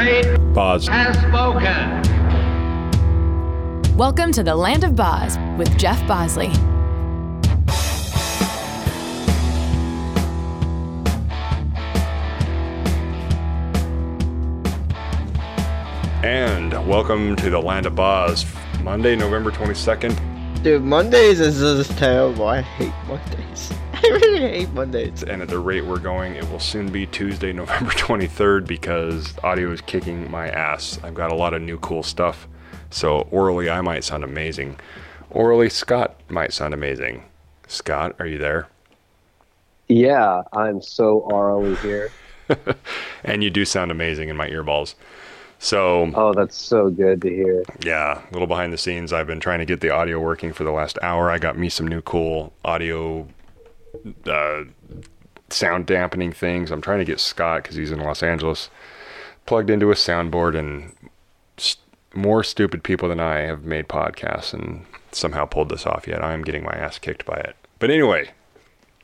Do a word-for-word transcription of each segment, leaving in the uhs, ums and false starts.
great Boz has spoken. Welcome to the Land of Boz with Jeff Bosley. And welcome to the Land of Boz, Monday, November twenty-second. Dude, Mondays is just terrible. I hate Mondays. I really hate Mondays. And at the rate we're going, it will soon be Tuesday, November twenty-third, because audio is kicking my ass. I've got a lot of new cool stuff. So orally, I might sound amazing. Orally, Scott might sound amazing. Scott, are you there? Yeah, I'm so orally here. And you do sound amazing in my earballs. So, oh, that's so good to hear. Yeah, a little behind the scenes. I've been trying to get the audio working for the last hour. I got me some new cool audio Uh, sound dampening things. I'm trying to get Scott, because he's in Los Angeles, plugged into a soundboard, and st- more stupid people than I have made podcasts and somehow pulled this off yet. I'm getting my ass kicked by it. But anyway,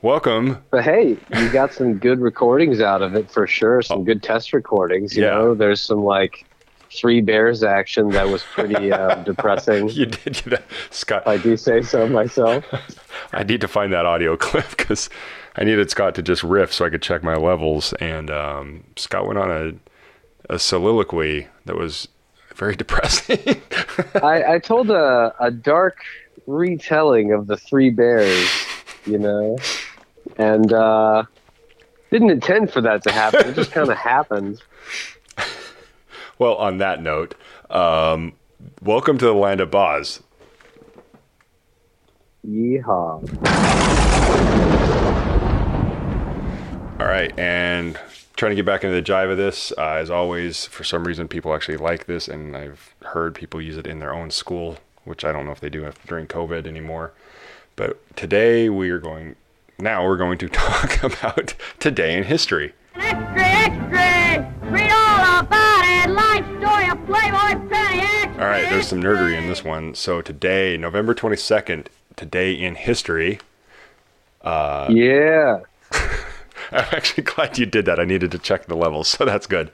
welcome. But hey, you got some good recordings out of it for sure. Some oh. good test recordings. You yeah. know, there's some like Three Bears action that was pretty uh, depressing. You did, you know, Scott. I do say so myself. I need to find that audio clip, because I needed Scott to just riff so I could check my levels. And um, Scott went on a, a soliloquy that was very depressing. I, I told a, a dark retelling of the Three Bears, you know, and uh, didn't intend for that to happen. It just kind of happened. Well, on that note, um, welcome to the Land of Boz. Yeehaw. All right, and trying to get back into the jive of this. Uh, as always, for some reason, people actually like this, and I've heard people use it in their own school, which I don't know if they do after, during COVID anymore. But today we are going, now we're going to talk about today in history. Extra, extra! Read all about it! Life story of Playboy Penny! Extra, all right, there's some nerdery in this one. So today, November twenty-second, today in history. Uh, yeah. I'm actually glad you did that. I needed to check the levels, so that's good.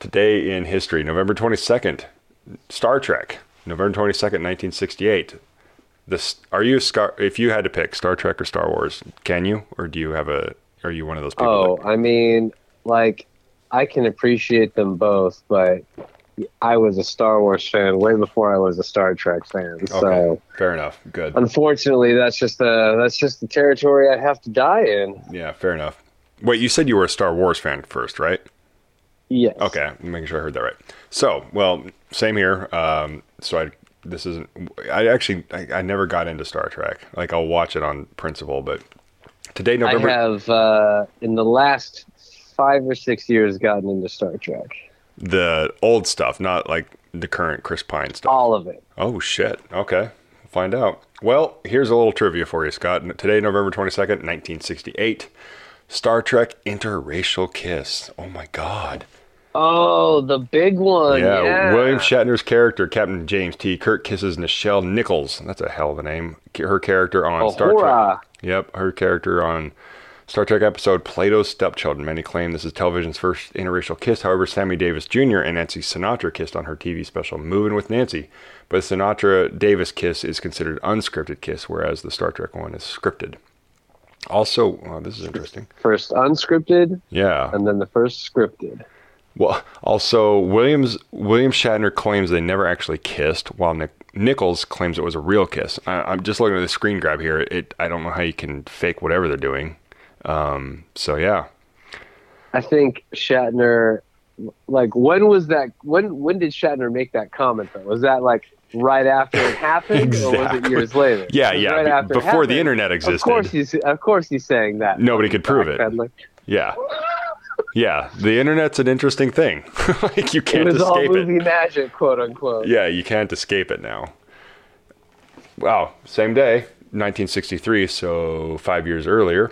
Today in history, November twenty-second, Star Trek, November twenty-second, nineteen sixty-eight. This, are you Scar? If you had to pick Star Trek or Star Wars, can you, or do you have a? Are you one of those people? Oh, that... I mean, like, I can appreciate them both, but I was a Star Wars fan way before I was a Star Trek fan. Okay. So fair enough. Good. Unfortunately, that's just the that's just the territory I have to die in. Yeah, fair enough. Wait, you said you were a Star Wars fan first, right? Yes. Okay, making sure I heard that right. So, well, same here. Um, so I this isn't. I actually I, I never got into Star Trek. Like, I'll watch it on principle, but. Today, November. I have, uh, in the last five or six years, gotten into Star Trek. The old stuff, not like the current Chris Pine stuff. All of it. Oh, shit. Okay. Find out. Well, here's a little trivia for you, Scott. Today, November twenty-second, nineteen sixty-eight, Star Trek Interracial Kiss. Oh, my God. Oh, the big one. Yeah. yeah. William Shatner's character, Captain James T. Kirk, kisses Nichelle Nichols. That's a hell of a name. Her character on oh, Star hurrah. Trek. Yep, her character on Star Trek episode Plato's Stepchildren. Many claim this is television's first interracial kiss. However, Sammy Davis Junior and Nancy Sinatra kissed on her T V special Moving with Nancy. But the Sinatra-Davis kiss is considered unscripted kiss, whereas the Star Trek one is scripted. Also, oh, this is interesting. First unscripted, yeah, and then the first scripted. Well, also, Williams, William Shatner claims they never actually kissed, while Nic- Nichols claims it was a real kiss. I, I'm just looking at the screen grab here. It, it I don't know how you can fake whatever they're doing. Um, so, yeah. I think Shatner, like, when was that? When when did Shatner make that comment, though? Was that, like, right after it happened, exactly. Or was it years later? Yeah, yeah, right after before happened, the internet existed. Of course he's, of course he's saying that. Nobody could prove it. Peddler. Yeah. Yeah, the internet's an interesting thing. Like, you can't escape it. It was all movie it. magic, quote unquote. Yeah, you can't escape it now. Wow, same day, nineteen sixty-three, so five years earlier,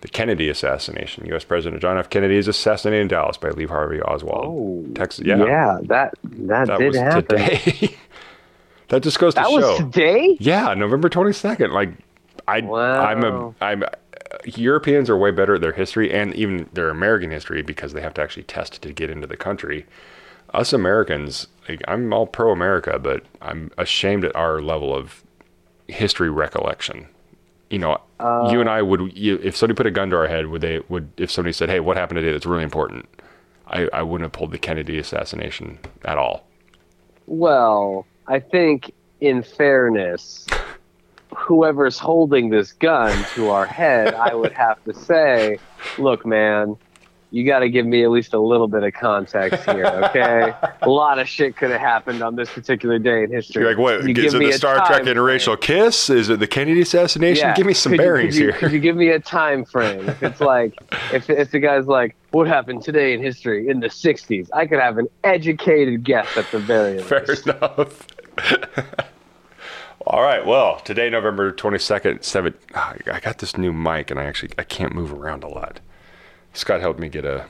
the Kennedy assassination. U S President John F. Kennedy is assassinated in Dallas by Lee Harvey Oswald. Oh, Texas. Yeah, yeah that, that that did was happen. Today. That just goes to that show. That was today? Yeah, November twenty-second. Like, I, wow. I'm a... I'm, Europeans are way better at their history and even their American history, because they have to actually test to get into the country. us Americans, like, I'm all pro America, but I'm ashamed at our level of history recollection. You know, uh, you and I would, you, if somebody put a gun to our head, would they, would, if somebody said, hey, what happened today that's really important? I, I wouldn't have pulled the Kennedy assassination at all. Well, I think in fairness, whoever's holding this gun to our head, I would have to say, look, man, you got to give me at least a little bit of context here, okay? A lot of shit could have happened on this particular day in history. You're like, what? You is it the Star Trek interracial kiss? Is it the Kennedy assassination? Yeah. Give me some could bearings you, could you, here. Could you give me a time frame? If it's like, if, if the guy's like, what happened today in history in the sixties? I could have an educated guess at the very least. Fair enough. All right. Well, today, November twenty-second, seven. Oh, I got this new mic, and I actually I can't move around a lot. Scott helped me get a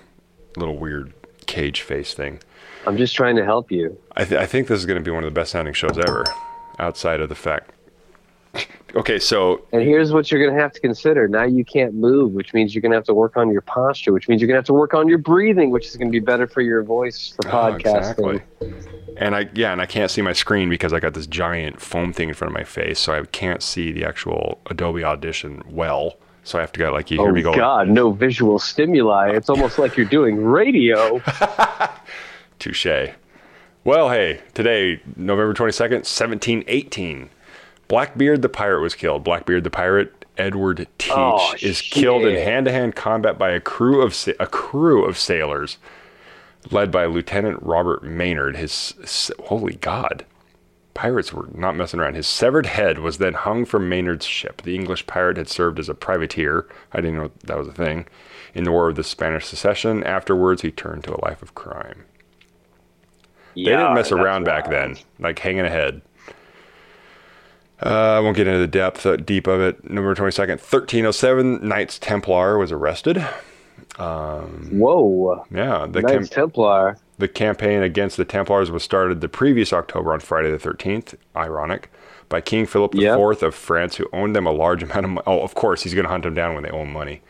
little weird cage face thing. I'm just trying to help you. I, th- I think this is going to be one of the best sounding shows ever, outside of the fact. Okay, so... And here's what you're going to have to consider. Now you can't move, which means you're going to have to work on your posture, which means you're going to have to work on your breathing, which is going to be better for your voice for oh, podcasting. Exactly. And I, yeah, and I can't see my screen because I got this giant foam thing in front of my face, so I can't see the actual Adobe Audition well. So I have to go like, you hear oh, me go. Oh, God, no visual stimuli. It's almost like you're doing radio. Touche. Well, hey, today, November twenty-second, seventeen eighteen, Blackbeard the Pirate was killed. Blackbeard the Pirate, Edward Teach, oh, is shit. killed in hand-to-hand combat by a crew of a crew of sailors led by Lieutenant Robert Maynard. His, holy God. Pirates were not messing around. His severed head was then hung from Maynard's ship. The English pirate had served as a privateer. I didn't know that was a thing. In the War of the Spanish Succession, afterwards, he turned to a life of crime. Yeah, they didn't mess around back then, like hanging a head. Uh, I won't get into the depth, uh, deep of it. November twenty-second, thirteen oh seven, Knights Templar was arrested. Um, Whoa. Yeah. The Knights Cam- Templar. The campaign against the Templars was started the previous October on Friday the thirteenth, ironic, by King Philip the yep. Fourth of France, who owed them a large amount of money. Oh, of course, he's going to hunt them down when they owe him money.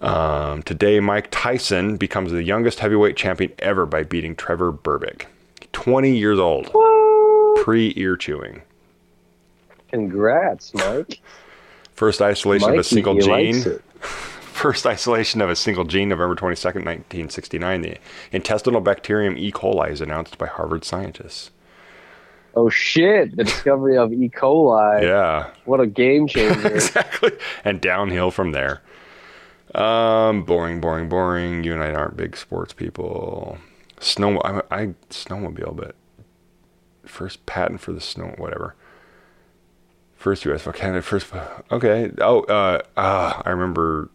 Um, today, Mike Tyson becomes the youngest heavyweight champion ever by beating Trevor Burbick. twenty years old. What? Pre-ear chewing. Congrats, Mike. First isolation Mikey, of a single gene. First isolation of a single gene, November twenty-second, nineteen sixty-nine. The intestinal bacterium E. coli is announced by Harvard scientists. Oh, shit. The discovery of E. coli. Yeah. What a game changer. Exactly. And downhill from there. Um, boring, boring, boring. You and I aren't big sports people. Snow. I, I snowmobile, but first patent for the snow, whatever. First U S volcano. First. Okay. Oh, uh, uh I remember...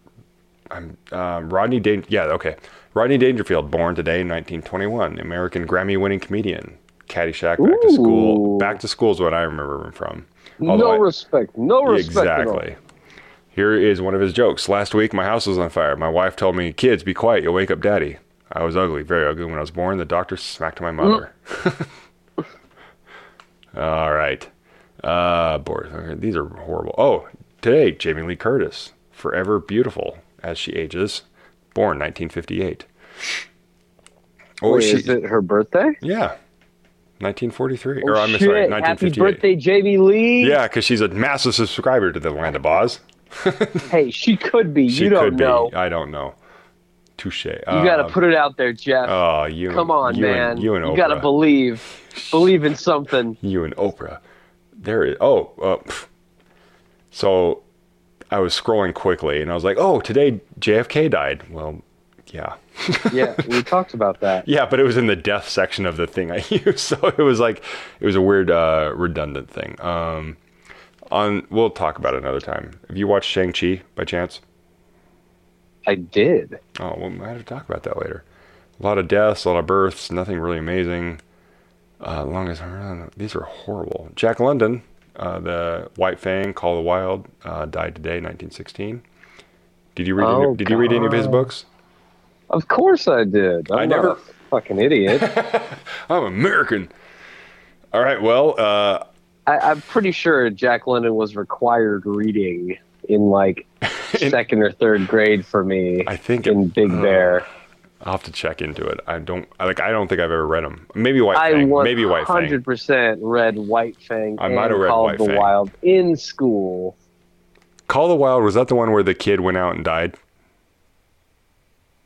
I'm uh, Rodney Dan- yeah, okay. Rodney Dangerfield, born today in nineteen twenty-one, American Grammy-winning comedian. Caddyshack, Back Ooh. to School. Back to School is what I remember him from. Although no I, respect, no respect. Exactly. Here is one of his jokes. Last week, my house was on fire. My wife told me, "Kids, be quiet. You'll wake up, Daddy." I was ugly, very ugly when I was born. The doctor smacked my mother. All right, uh, Boris. Okay, these are horrible. Oh, today, Jamie Lee Curtis, forever beautiful. As she ages, born nineteen fifty-eight. Oh, wait, she, is it her birthday? Yeah, nineteen forty-three. Oh, or I'm shit. sorry, nineteen fifty-eight. Happy birthday, Jamie Lee! Yeah, because she's a massive subscriber to the Land of Oz. Hey, she could be. She you don't could know. Be. I don't know. Touche. You um, got to put it out there, Jeff. Oh, you. Come on, you man. And, you and Oprah. You got to believe. Believe in something. You and Oprah. There is. Oh, uh, so. I was scrolling quickly, and I was like, oh, today J F K died. Well, yeah. Yeah, we talked about that. Yeah, but it was in the death section of the thing I used, so it was like, it was a weird uh, redundant thing. Um, on We'll talk about it another time. Have you watched Shang-Chi, by chance? I did. Oh, well, we might have to talk about that later. A lot of deaths, a lot of births, nothing really amazing. Uh, long as I'm, these are horrible. Jack London. Uh, the White Fang, Call of the Wild, uh, died today, nineteen sixteen. Did you read? Oh, any, did you read any of his books? Of course I did. I'm I never not a fucking idiot. I'm American. All right. Well, uh, I, I'm pretty sure Jack London was required reading in like in, second or third grade for me. I think in it, Big Bear. Uh, I'll have to check into it. I don't like. I don't think I've ever read them. Maybe White I Fang. Maybe White Fang. I one hundred percent read White Fang. I might have read White Fang. Call of the Wild in school. Call of the Wild, was that the one where the kid went out and died?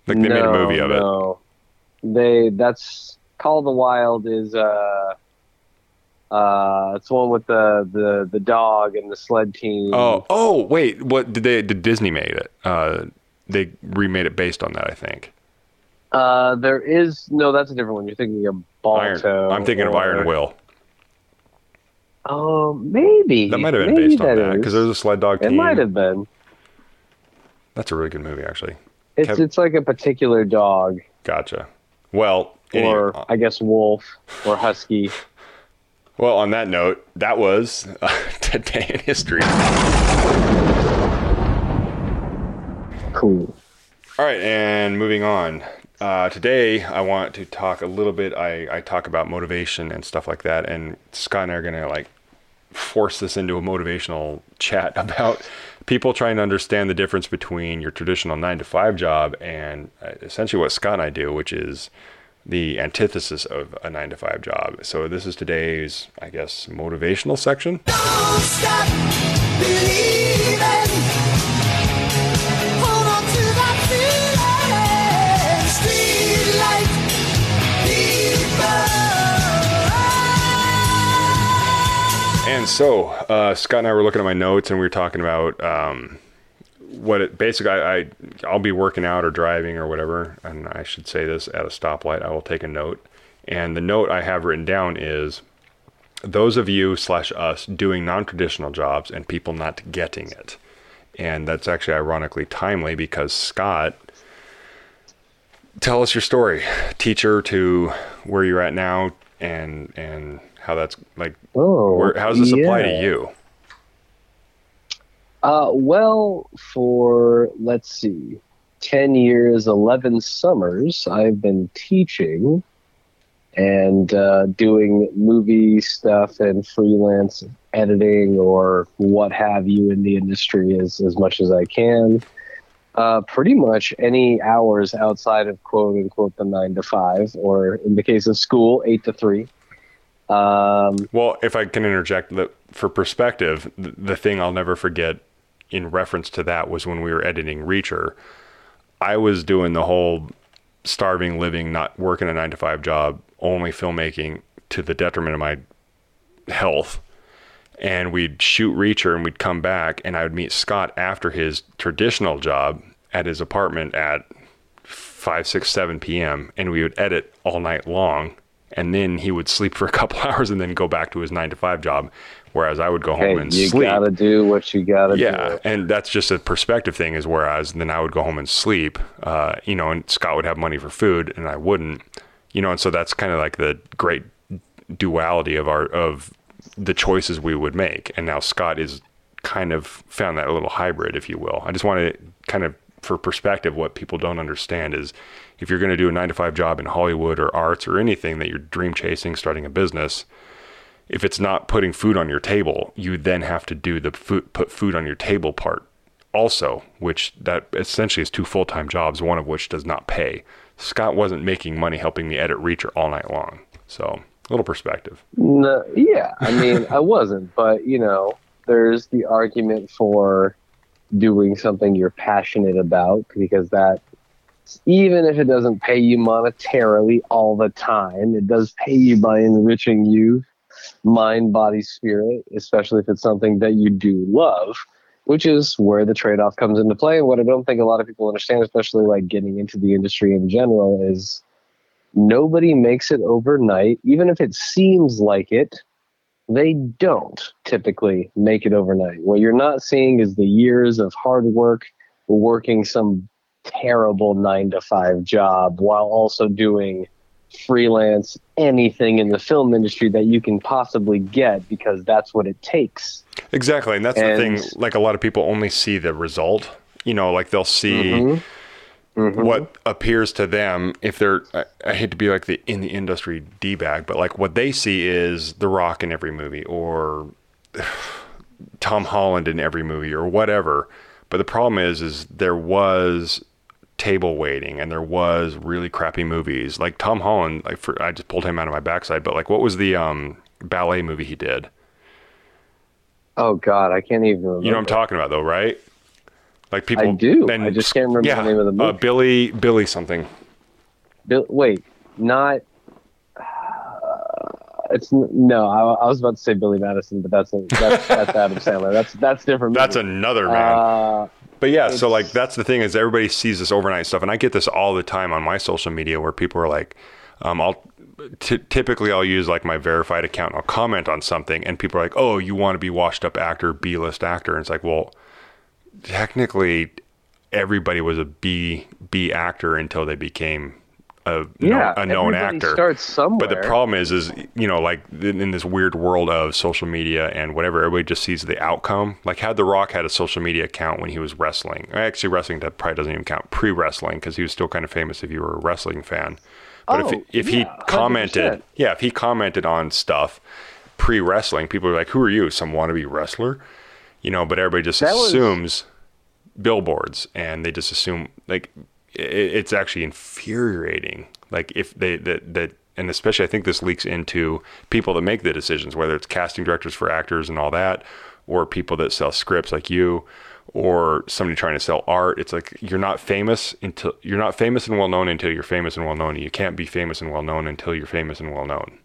Like they no, made a movie of no. it. They that's Call of the Wild is uh uh it's one with the, the the dog and the sled team. Oh oh wait, what did they did Disney made it? Uh, they remade it based on that, I think. Uh, there is no. That's a different one. You're thinking of Balto. Iron, I'm thinking or, of Iron Will. Oh, uh, maybe that might have been maybe based on that because there's a sled dog. It team. might have been. That's a really good movie, actually. It's Kev- it's like a particular dog. Gotcha. Well, or any, I guess wolf or husky. Well, on that note, that was uh, Today in History. Cool. All right, and moving on. Uh, today, I want to talk a little bit. I, I talk about motivation and stuff like that, and Scott and I are going to like force this into a motivational chat about people trying to understand the difference between your traditional nine to five job and essentially what Scott and I do, which is the antithesis of a nine to five job. So this is today's, I guess, motivational section. Don't stop believing. And so, uh, Scott and I were looking at my notes and we were talking about um, what it basically, I, I, I'll be working out or driving or whatever. And I should say this at a stoplight, I will take a note. And the note I have written down is those of you slash us doing non-traditional jobs and people not getting it. And that's actually ironically timely because Scott, tell us your story, teacher to where you're at now and, and, how that's like, oh, where, how does this yeah. apply to you? Uh, well, for, let's see, ten years, eleven summers, I've been teaching and uh, doing movie stuff and freelance editing or what have you in the industry as, as much as I can. Uh, pretty much any hours outside of quote unquote the nine to five, or in the case of school, eight to three. Um, well, if I can interject for perspective, the, the thing I'll never forget in reference to that was when we were editing Reacher, I was doing the whole starving, living, not working a nine to five job, only filmmaking to the detriment of my health. And we'd shoot Reacher and we'd come back and I would meet Scott after his traditional job at his apartment at five, six, seven P M and we would edit all night long. And then he would sleep for a couple hours and then go back to his nine to five job. Whereas I would go home hey, and you sleep. You gotta do what you gotta yeah, do. Yeah. And that's just a perspective thing is whereas then I would go home and sleep, uh, you know, and Scott would have money for food and I wouldn't, you know, and so that's kind of like the great duality of our, of the choices we would make. And now Scott is kind of found that little hybrid, if you will. I just want to kind of, for perspective, what people don't understand is if you're going to do a nine to five job in Hollywood or arts or anything that you're dream chasing, starting a business, if it's not putting food on your table, you then have to do the food, put food on your table part also, which that essentially is two full-time jobs, one of which does not pay. Scott wasn't making money helping me edit Reacher all night long. So a little perspective. No, yeah. I mean, I wasn't, but you know, there's the argument for doing something you're passionate about because that, even if it doesn't pay you monetarily all the time, it does pay you by enriching you, mind, body, spirit, especially if it's something that you do love, which is where the trade-off comes into play. And what I don't think a lot of people understand, especially like getting into the industry in general, is nobody makes it overnight. Even if it seems like it, they don't typically make it overnight. What you're not seeing is the years of hard work, working some terrible nine to five job while also doing freelance anything in the film industry that you can possibly get because that's what it takes. Exactly. And that's and, the thing, like a lot of people only see the result, you know, like they'll see mm-hmm, mm-hmm. what appears to them if they're, I, I hate to be like the, in the industry D bag, but like what they see is The Rock in every movie or Tom Holland in every movie or whatever. But the problem is, is there was table waiting, and there was really crappy movies like Tom Holland. Like for, I just pulled him out of my backside, but like, what was the um, ballet movie he did? Oh God, I can't even remember. You know what I'm talking about though, right? Like people. I do. And, I just can't remember yeah, the name of the movie. Uh, Billy, Billy something. Bill, wait, not. Uh, it's no. I, I was about to say Billy Madison, but that's that's, that's Adam Sandler. That's that's different. That's movie. Another man. Uh, But yeah, it's, so like that's the thing is everybody sees this overnight stuff, and I get this all the time on my social media where people are like, um, I'll t- typically I'll use like my verified account and I'll comment on something, and people are like, oh, you want to be washed up actor, B list actor, and it's like, well, technically everybody was a B B actor until they became a yeah, no, a known actor. Starts somewhere. But the problem is, is you know, like in, in this weird world of social media and whatever, everybody just sees the outcome. Like had The Rock had a social media account when he was wrestling. Actually, wrestling that probably doesn't even count. Pre-wrestling, because he was still kind of famous if you were a wrestling fan. But oh, if if yeah, he commented, one hundred percent. Yeah, if he commented on stuff pre-wrestling, people are like, "Who are you? Some wannabe wrestler?" You know. But everybody just that assumes was... billboards, and they just assume like. It's actually infuriating. Like if they that that and especially I think this leaks into people that make the decisions, whether it's casting directors for actors and all that, or people that sell scripts like you, or somebody trying to sell art. It's like you're not famous until you're not famous and well known until you're famous and well known. You can't be famous and well known until you're famous and well known.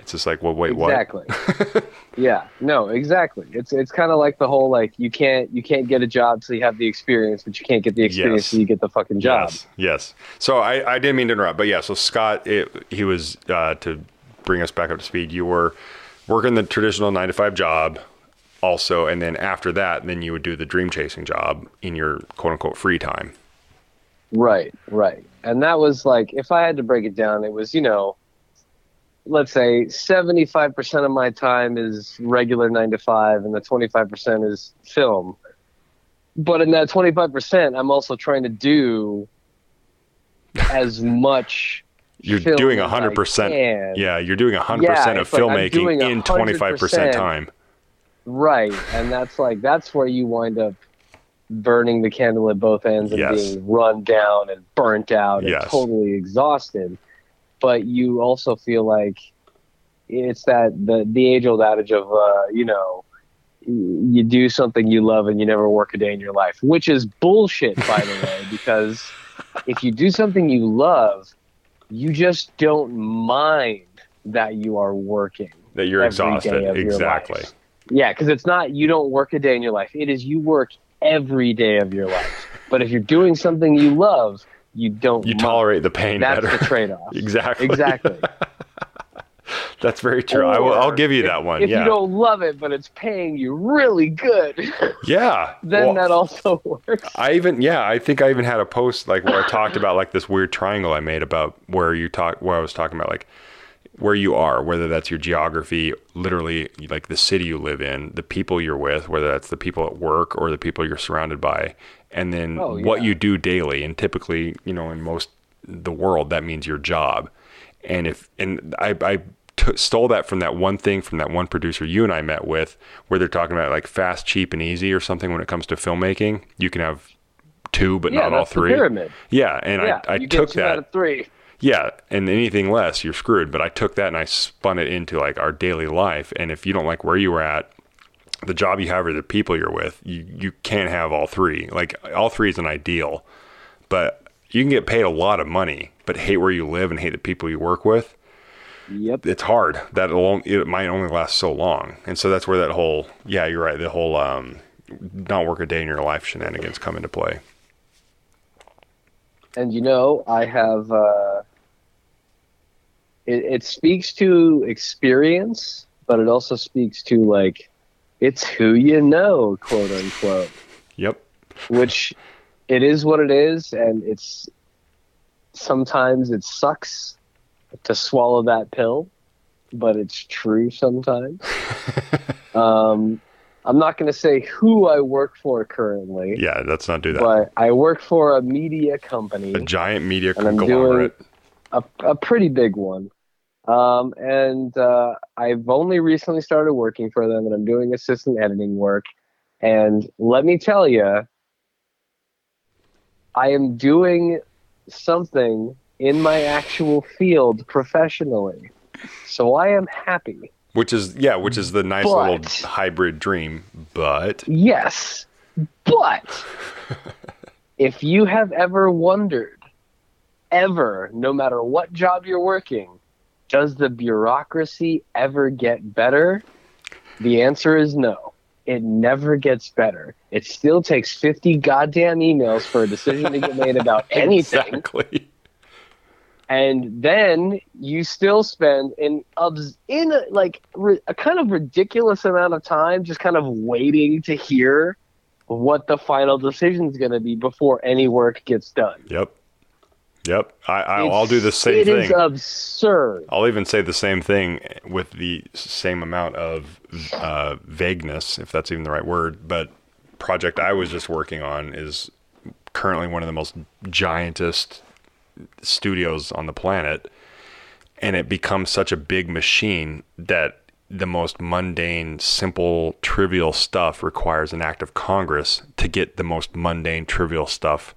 It's just like, well, wait, exactly. what? Exactly. yeah. No, exactly. It's it's kind of like the whole like you can't you can't get a job till you have the experience, but you can't get the experience yes. till you get the fucking job. Yes. Yes. So I, I didn't mean to interrupt, but yeah. So Scott, it, he was uh, to bring us back up to speed. You were working the traditional nine to five job, also, and then after that, then you would do the dream chasing job in your quote unquote free time. Right. Right. And that was like, if I had to break it down, it was you know. Let's say seventy-five percent of my time is regular nine to five and the twenty-five percent is film. But in that twenty-five percent, I'm also trying to do as much. You're film doing a hundred percent. Yeah. You're doing a hundred percent of filmmaking in twenty-five percent time. Right. And that's like, that's where you wind up burning the candle at both ends and yes. being run down and burnt out and yes. totally exhausted. But you also feel like it's that the, the age-old adage of, uh, you know, you do something you love and you never work a day in your life, which is bullshit, by the way, because if you do something you love, you just don't mind that you are working. That you're exhausted. Exactly. Yeah, because it's not you don't work a day in your life. It is you work every day of your life. But if you're doing something you love... You don't. You mind. Tolerate the pain. That's better. The trade-off. Exactly. Exactly. That's very true. Or I will. I'll give you if, that one. If yeah. you don't love it, but it's paying you really good. Yeah. Then well, that also works. I even yeah. I think I even had a post like where I talked about like this weird triangle I made about where you talk where I was talking about like where you are, whether that's your geography, literally like the city you live in, the people you're with, whether that's the people at work or the people you're surrounded by. And then oh, yeah. what you do daily, and typically, you know, in most the world, that means your job. And if and I, I t- stole that from that one thing from that one producer you and I met with, where they're talking about like fast, cheap, and easy or something when it comes to filmmaking. You can have two, but yeah, not all three. Pyramid. Yeah, and yeah, I, I you took get two that. Out of three. Yeah, and anything less, you're screwed. But I took that and I spun it into like our daily life. And if you don't like where you were at, the job you have or the people you're with, you, you can't have all three. Like all three is an ideal, but you can get paid a lot of money, but hate where you live and hate the people you work with. Yep. It's hard. That alone, it might only last so long. And so that's where that whole, yeah, you're right. The whole, um, not work a day in your life shenanigans come into play. And you know, I have, uh, it, it speaks to experience, but it also speaks to like, it's who you know, quote unquote. Yep. Which it is what it is. And it's sometimes it sucks to swallow that pill, but it's true sometimes. um, I'm not going to say who I work for currently. Yeah, let's not do that. But I work for a media company, a giant media conglomerate, a, a pretty big one. Um, and, uh, I've only recently started working for them and I'm doing assistant editing work. And let me tell you, I am doing something in my actual field professionally. So I am happy. Which is, yeah, which is the nice but, little hybrid dream, but... Yes, but if you have ever wondered, ever, no matter what job you're working, does the bureaucracy ever get better? The answer is no. It never gets better. It still takes fifty goddamn emails for a decision to get made about anything. Exactly. And then you still spend an obs- in a, like re- a kind of ridiculous amount of time just kind of waiting to hear what the final decision is going to be before any work gets done. Yep. Yep. I, I'll, I'll do the same it thing. It is absurd. I'll even say the same thing with the same amount of uh, vagueness, if that's even the right word. But project I was just working on is currently one of the most giantest studios on the planet, and it becomes such a big machine that the most mundane, simple, trivial stuff requires an act of Congress to get the most mundane, trivial stuff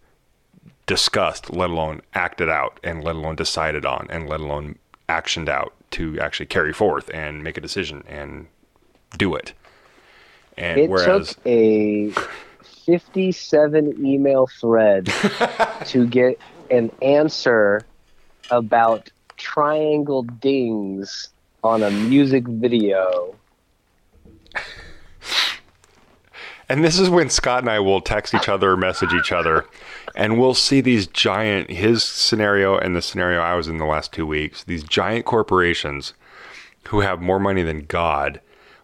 discussed, let alone acted out, and let alone decided on, and let alone actioned out to actually carry forth and make a decision and do it. And it whereas took a fifty-seven email thread to get an answer about triangle dings on a music video. And this is when Scott and I will text each other or message each other, and we'll see these giant, his scenario and the scenario I was in the last two weeks, these giant corporations who have more money than God,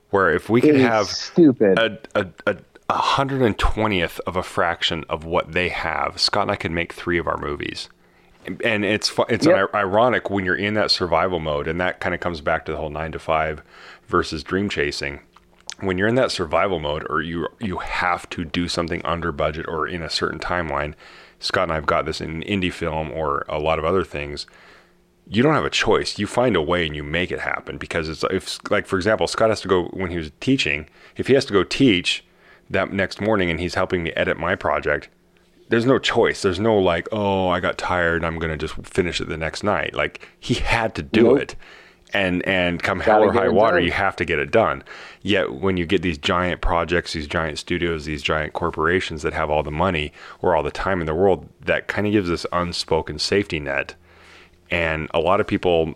where if we could have stupid. a, a, a A hundred and twentieth of a fraction of what they have, Scott and I could make three of our movies. And, and it's it's yep. ironic when you're in that survival mode, and that kind of comes back to the whole nine to five versus dream chasing. When you're in that survival mode, or you you have to do something under budget or in a certain timeline, Scott and I have got this in indie film or a lot of other things. You don't have a choice. You find a way and you make it happen, because it's if like for example, Scott has to go when he was teaching. If he has to go teach that next morning and he's helping me edit my project, there's no choice. There's no like, oh, I got tired, I'm going to just finish it the next night. Like, he had to do nope. it. And and come hell or high water, done. You have to get it done. Yet when you get these giant projects, these giant studios, these giant corporations that have all the money or all the time in the world, that kind of gives this unspoken safety net. And a lot of people,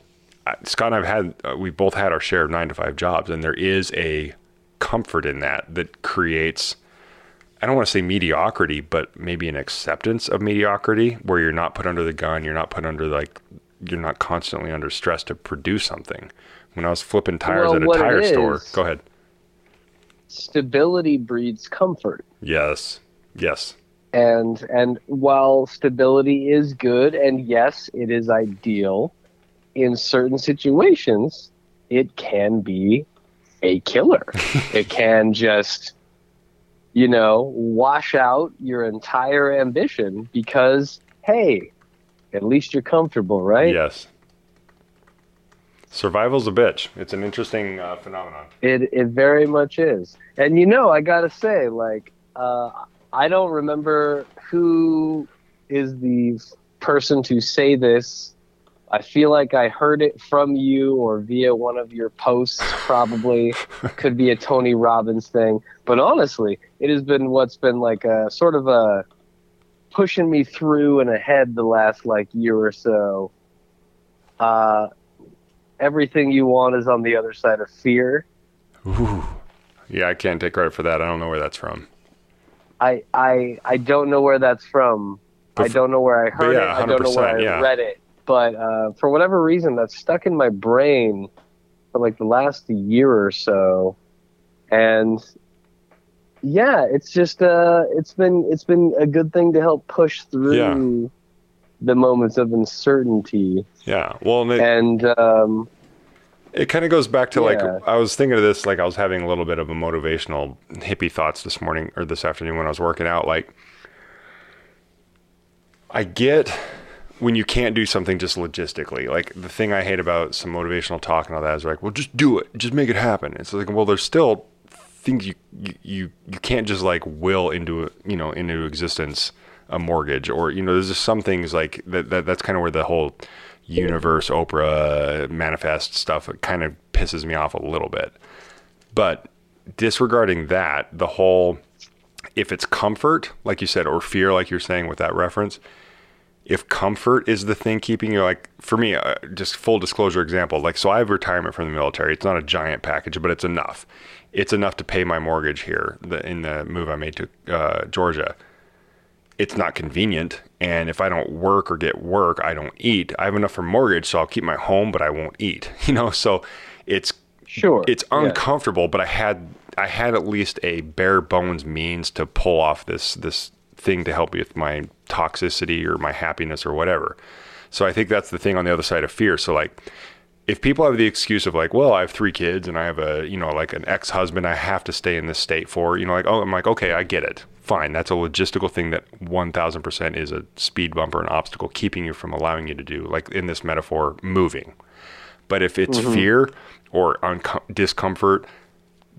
Scott and I've had, uh, we've both had our share of nine to five jobs, and there is a comfort in that that creates, I don't want to say mediocrity, but maybe an acceptance of mediocrity, where you're not put under the gun, you're not put under like you're not constantly under stress to produce something. When I was flipping tires well, at a tire store is, go ahead stability breeds comfort. Yes yes and and while stability is good, and yes, it is ideal in certain situations, it can be a killer. It can just, you know, wash out your entire ambition because, hey, at least you're comfortable, right? Yes. Survival's a bitch. It's an interesting uh, phenomenon. It it very much is. And, you know, I gotta say, like, uh, I don't remember who is the person to say this. I feel like I heard it from you or via one of your posts, probably. Could be a Tony Robbins thing. But honestly, it has been what's been like a sort of a pushing me through and ahead the last like year or so. Uh, everything you want is on the other side of fear. Ooh. Yeah, I can't take credit for that. I don't know where that's from. I I, I don't know where that's from. Bef- I don't know where I heard yeah, it. I don't know where I yeah. read it. But uh, for whatever reason, that's stuck in my brain for like the last year or so, and yeah, it's just uh, it's been it's been a good thing to help push through yeah. the moments of uncertainty. Yeah, well, and it, and, um, it kind of goes back to yeah. like I was thinking of this, like I was having a little bit of a motivational hippie thoughts this morning or this afternoon when I was working out. Like, I get. When you can't do something just logistically, like the thing I hate about some motivational talk and all that is like, well, just do it, just make it happen. It's like, well, there's still things you, you, you can't just like will into, you know, into existence a mortgage, or, you know, there's just some things like that, that that's kind of where the whole universe, Oprah, manifest stuff kind of pisses me off a little bit. But disregarding that, the whole, if it's comfort, like you said, or fear, like you're saying with that reference, if comfort is the thing keeping you, like, for me, uh, just full disclosure example, like, so I have retirement from the military. It's not a giant package, but it's enough. It's enough to pay my mortgage here the, in the move I made to uh, Georgia. It's not convenient. And if I don't work or get work, I don't eat. I have enough for mortgage, so I'll keep my home, but I won't eat, you know? So it's, sure, it's uncomfortable, yeah. But I had, I had at least a bare bones means to pull off this, this thing to help me with my toxicity or my happiness or whatever. So I think that's the thing on the other side of fear. So like, if people have the excuse of like, well, I have three kids and I have a, you know, like an ex-husband I have to stay in this state for, you know, like, oh, I'm like, okay, I get it. Fine. That's a logistical thing that one thousand percent is a speed bump or an obstacle keeping you from allowing you to do, like in this metaphor, moving. But if it's mm-hmm. fear or uncom- discomfort,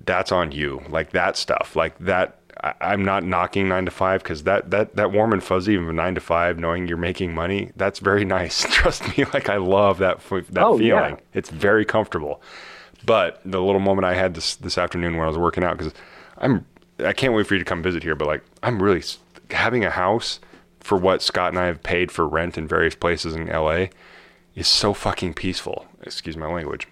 that's on you. Like that stuff, like that, I, I'm not knocking nine to five, because that, that, that warm and fuzzy of nine to five, knowing you're making money, that's very nice. Trust me. Like I love that, f- that oh, feeling. Yeah. It's very comfortable. But the little moment I had this, this afternoon when I was working out, because I'm, I can't wait for you to come visit here, but like, I'm really having a house for what Scott and I have paid for rent in various places in L A is so fucking peaceful. Excuse my language.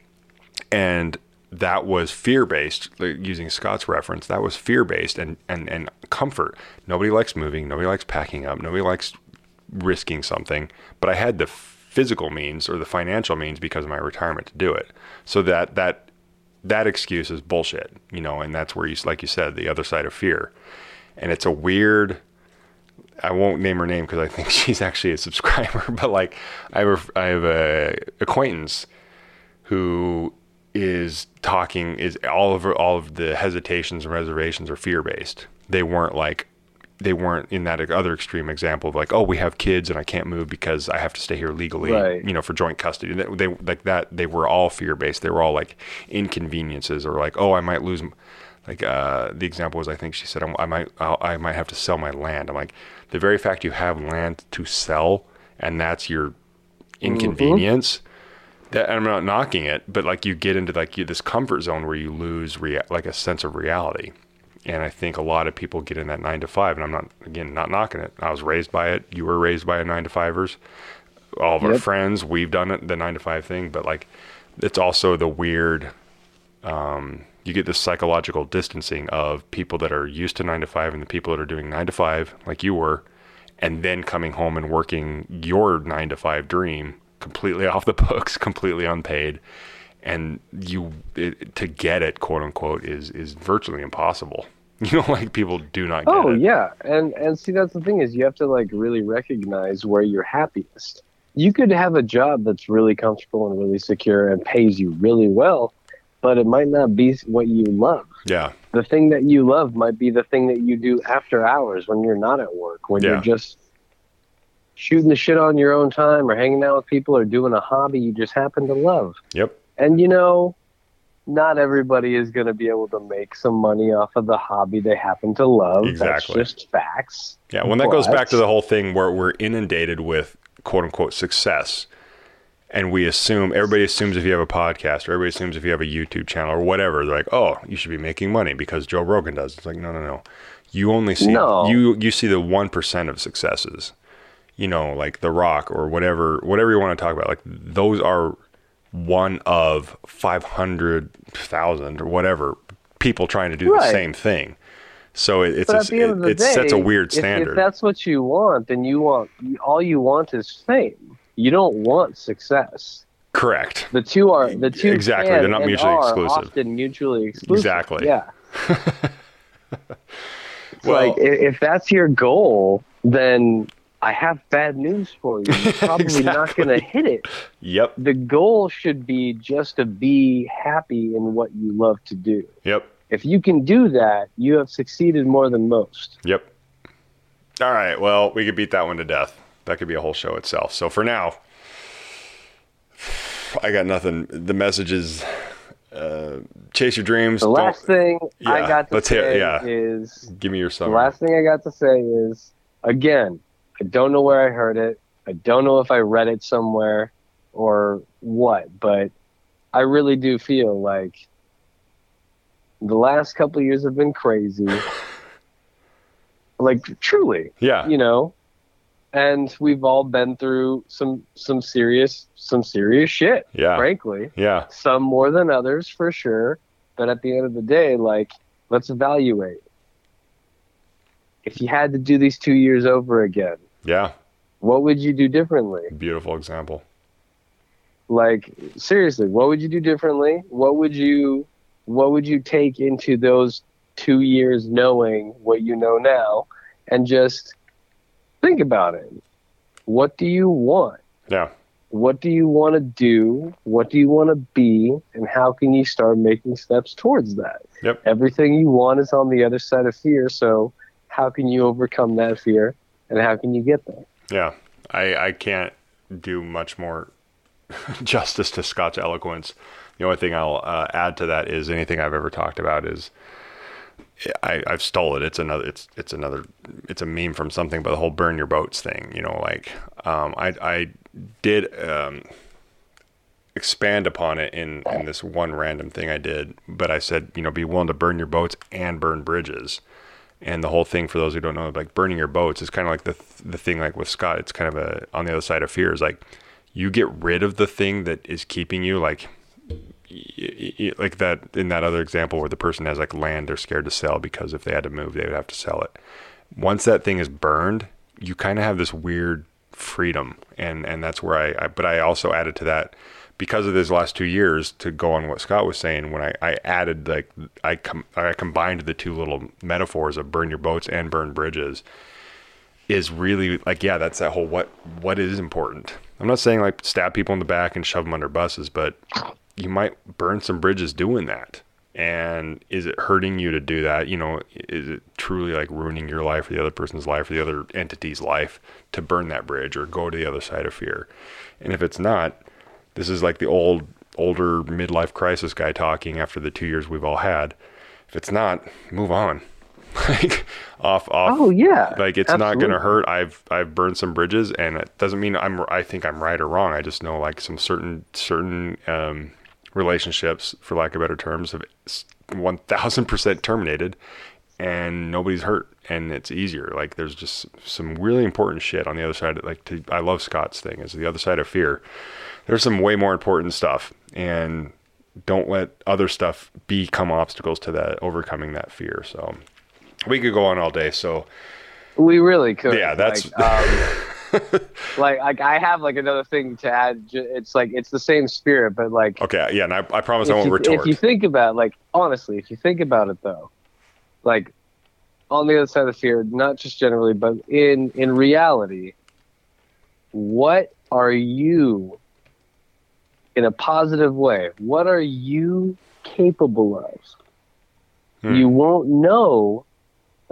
And that was fear-based, like using Scott's reference, that was fear-based and, and, and comfort. Nobody likes moving. Nobody likes packing up. Nobody likes risking something. But I had the physical means or the financial means because of my retirement to do it. So that that that excuse is bullshit, you know, and that's where, you, like you said, the other side of fear. And it's a weird... I won't name her name because I think she's actually a subscriber, but like I have a, I have a acquaintance who... is talking is all of all of the hesitations and reservations are fear-based. They weren't like, they weren't in that other extreme example of like, oh, we have kids and I can't move because I have to stay here legally, right. You know, for joint custody. They, they like that, they were all fear-based. They were all like inconveniences or like, oh, I might lose, like uh the example was, I think she said, I'm, I might I'll, I might have to sell my land. I'm like, the very fact you have land to sell and that's your inconvenience, mm-hmm. That, I'm not knocking it, but like you get into like you, this comfort zone where you lose rea- like a sense of reality. And I think a lot of people get in that nine to five, and I'm not, again, not knocking it. I was raised by it. You were raised by a nine to fivers. All of yep. our friends, we've done it, the nine to five thing, but like, it's also the weird, um, you get this psychological distancing of people that are used to nine to five and the people that are doing nine to five like you were, and then coming home and working your nine to five dream completely off the books, completely unpaid, and you it, to get it, quote unquote, is is virtually impossible. You know, like people do not get oh, it. Oh yeah, and and see, that's the thing, is you have to like really recognize where you're happiest. You could have a job that's really comfortable and really secure and pays you really well, but it might not be what you love. Yeah, the thing that you love might be the thing that you do after hours when you're not at work, when yeah. you're just shooting the shit on your own time or hanging out with people or doing a hobby you just happen to love. Yep. And, you know, not everybody is going to be able to make some money off of the hobby they happen to love. Exactly. That's just facts. Yeah. When that goes back to the whole thing where we're inundated with quote unquote success, and we assume, everybody assumes if you have a podcast or everybody assumes if you have a YouTube channel or whatever, they're like, oh, you should be making money because Joe Rogan does. It's like, no, no, no. You only see, no. you, you see the one percent of successes. You know, like The Rock or whatever, whatever you want to talk about, like those are one of five hundred thousand or whatever people trying to do right. the same thing. So it, it's, a, it, it day, sets a weird standard. If, if that's what you want, then you want, all you want is fame. You don't want success. Correct. The two are, the two exactly. They're not mutually exclusive. Often mutually exclusive. Exactly. Yeah. Well, like if, if that's your goal, then I have bad news for you. You're probably exactly. not going to hit it. Yep. The goal should be just to be happy in what you love to do. Yep. If you can do that, you have succeeded more than most. Yep. All right. Well, we could beat that one to death. That could be a whole show itself. So for now, I got nothing. The message is uh, chase your dreams. The last Don't, thing yeah, I got to let's say hear, yeah. is... Give me your summary. The last thing I got to say is, again... I don't know where I heard it. I don't know if I read it somewhere or what, but I really do feel like the last couple of years have been crazy. Like, truly. Yeah. You know? And we've all been through some some serious some serious shit, yeah. frankly. Yeah. Some more than others, for sure. But at the end of the day, like, let's evaluate. If you had to do these two years over again, yeah, what would you do differently? Beautiful example. Like, seriously, what would you do differently? What would you what would you take into those two years knowing what you know now, and just think about it. What do you want? Yeah. What do you want to do? What do you want to be? And how can you start making steps towards that? Yep. Everything you want is on the other side of fear. So how can you overcome that fear? And how can you get there? Yeah. I, I can't do much more justice to Scott's eloquence. The only thing I'll uh, add to that is anything I've ever talked about is... I, I've stole it. It's another, it's, it's another, it's a meme from something, but the whole burn your boats thing, you know, like, um, I, I did, um, expand upon it in, in this one random thing I did, but I said, you know, be willing to burn your boats and burn bridges. And the whole thing, for those who don't know, like, burning your boats is kind of like the, the thing, like with Scott, it's kind of a, on the other side of fear, is like, you get rid of the thing that is keeping you, like, like that in that other example where the person has like land they're scared to sell because if they had to move they would have to sell it. Once that thing is burned, you kind of have this weird freedom, and and that's where I, I but I also added to that, because of these last two years, to go on what Scott was saying, when I, I added like I com- I combined the two little metaphors of burn your boats and burn bridges, is really like, yeah, that's that whole what what is important. I'm not saying like stab people in the back and shove them under buses, but you might burn some bridges doing that. And is it hurting you to do that? You know, is it truly like ruining your life or the other person's life or the other entity's life to burn that bridge or go to the other side of fear? And if it's not, this is like the old, older midlife crisis guy talking after the two years we've all had. If it's not, move on. Like off, off. Oh yeah. Like it's absolutely not going to hurt. I've, I've burned some bridges, and it doesn't mean I'm, I think I'm right or wrong. I just know like some certain, certain, um, relationships, for lack of better terms, have one thousand percent terminated and nobody's hurt, and it's easier. Like there's just some really important shit on the other side of, like to, I love Scott's thing, is the other side of fear. There's some way more important stuff, and don't let other stuff become obstacles to that, overcoming that fear. So we could go on all day. So we really could. Yeah. That's like, um... like, like I have like another thing to add. It's like, it's the same spirit, but like, okay. Yeah. And I, I promise I won't you, retort. If you think about like, honestly, if you think about it though, like on the other side of fear, not just generally, but in, in reality, what are you, in a positive way, what are you capable of? Hmm. You won't know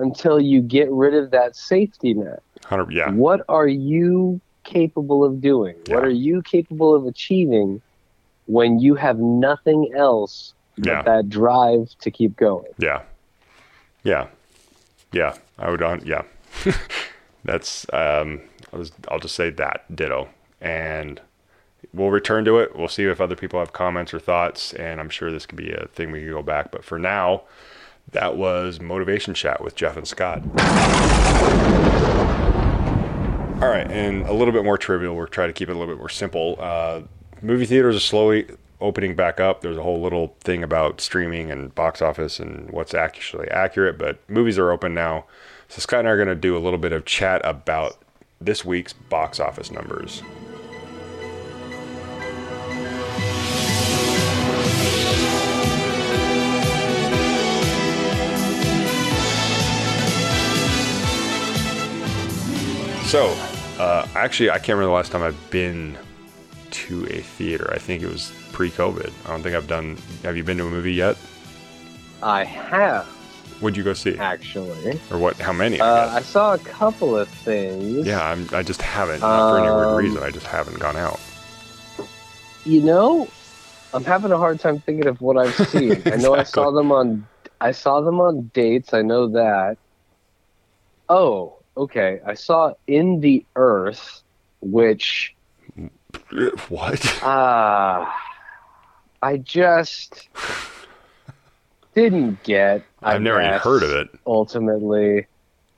until you get rid of that safety net. Yeah. What are you capable of doing? Yeah. What are you capable of achieving when you have nothing else but yeah. that drive to keep going? Yeah. Yeah. Yeah. I would, on, yeah. That's, um, I'll just, I'll just say that, ditto. And we'll return to it. We'll see if other people have comments or thoughts. And I'm sure this could be a thing we can go back. But for now, that was Motivation Chat with Jeff and Scott. All right, and a little bit more trivial. We'll try to keep it a little bit more simple. Uh, movie theaters are slowly opening back up. There's a whole little thing about streaming and box office and what's actually accurate, but movies are open now. So Scott and I are going to do a little bit of chat about this week's box office numbers. So, uh, actually, I can't remember the last time I've been to a theater. I think it was pre-COVID. I don't think I've done... Have you been to a movie yet? I have. What'd you go see? Actually. Or what? How many? I, uh, I saw a couple of things. Yeah, I'm, I just haven't. Not um, for any weird reason. I just haven't gone out. You know, I'm having a hard time thinking of what I've seen. Exactly. I know I saw them on... I saw them on dates. I know that. Oh... okay, I saw In the Earth, which... What? Uh, I just didn't get... I I've never guess, even heard of it. Ultimately,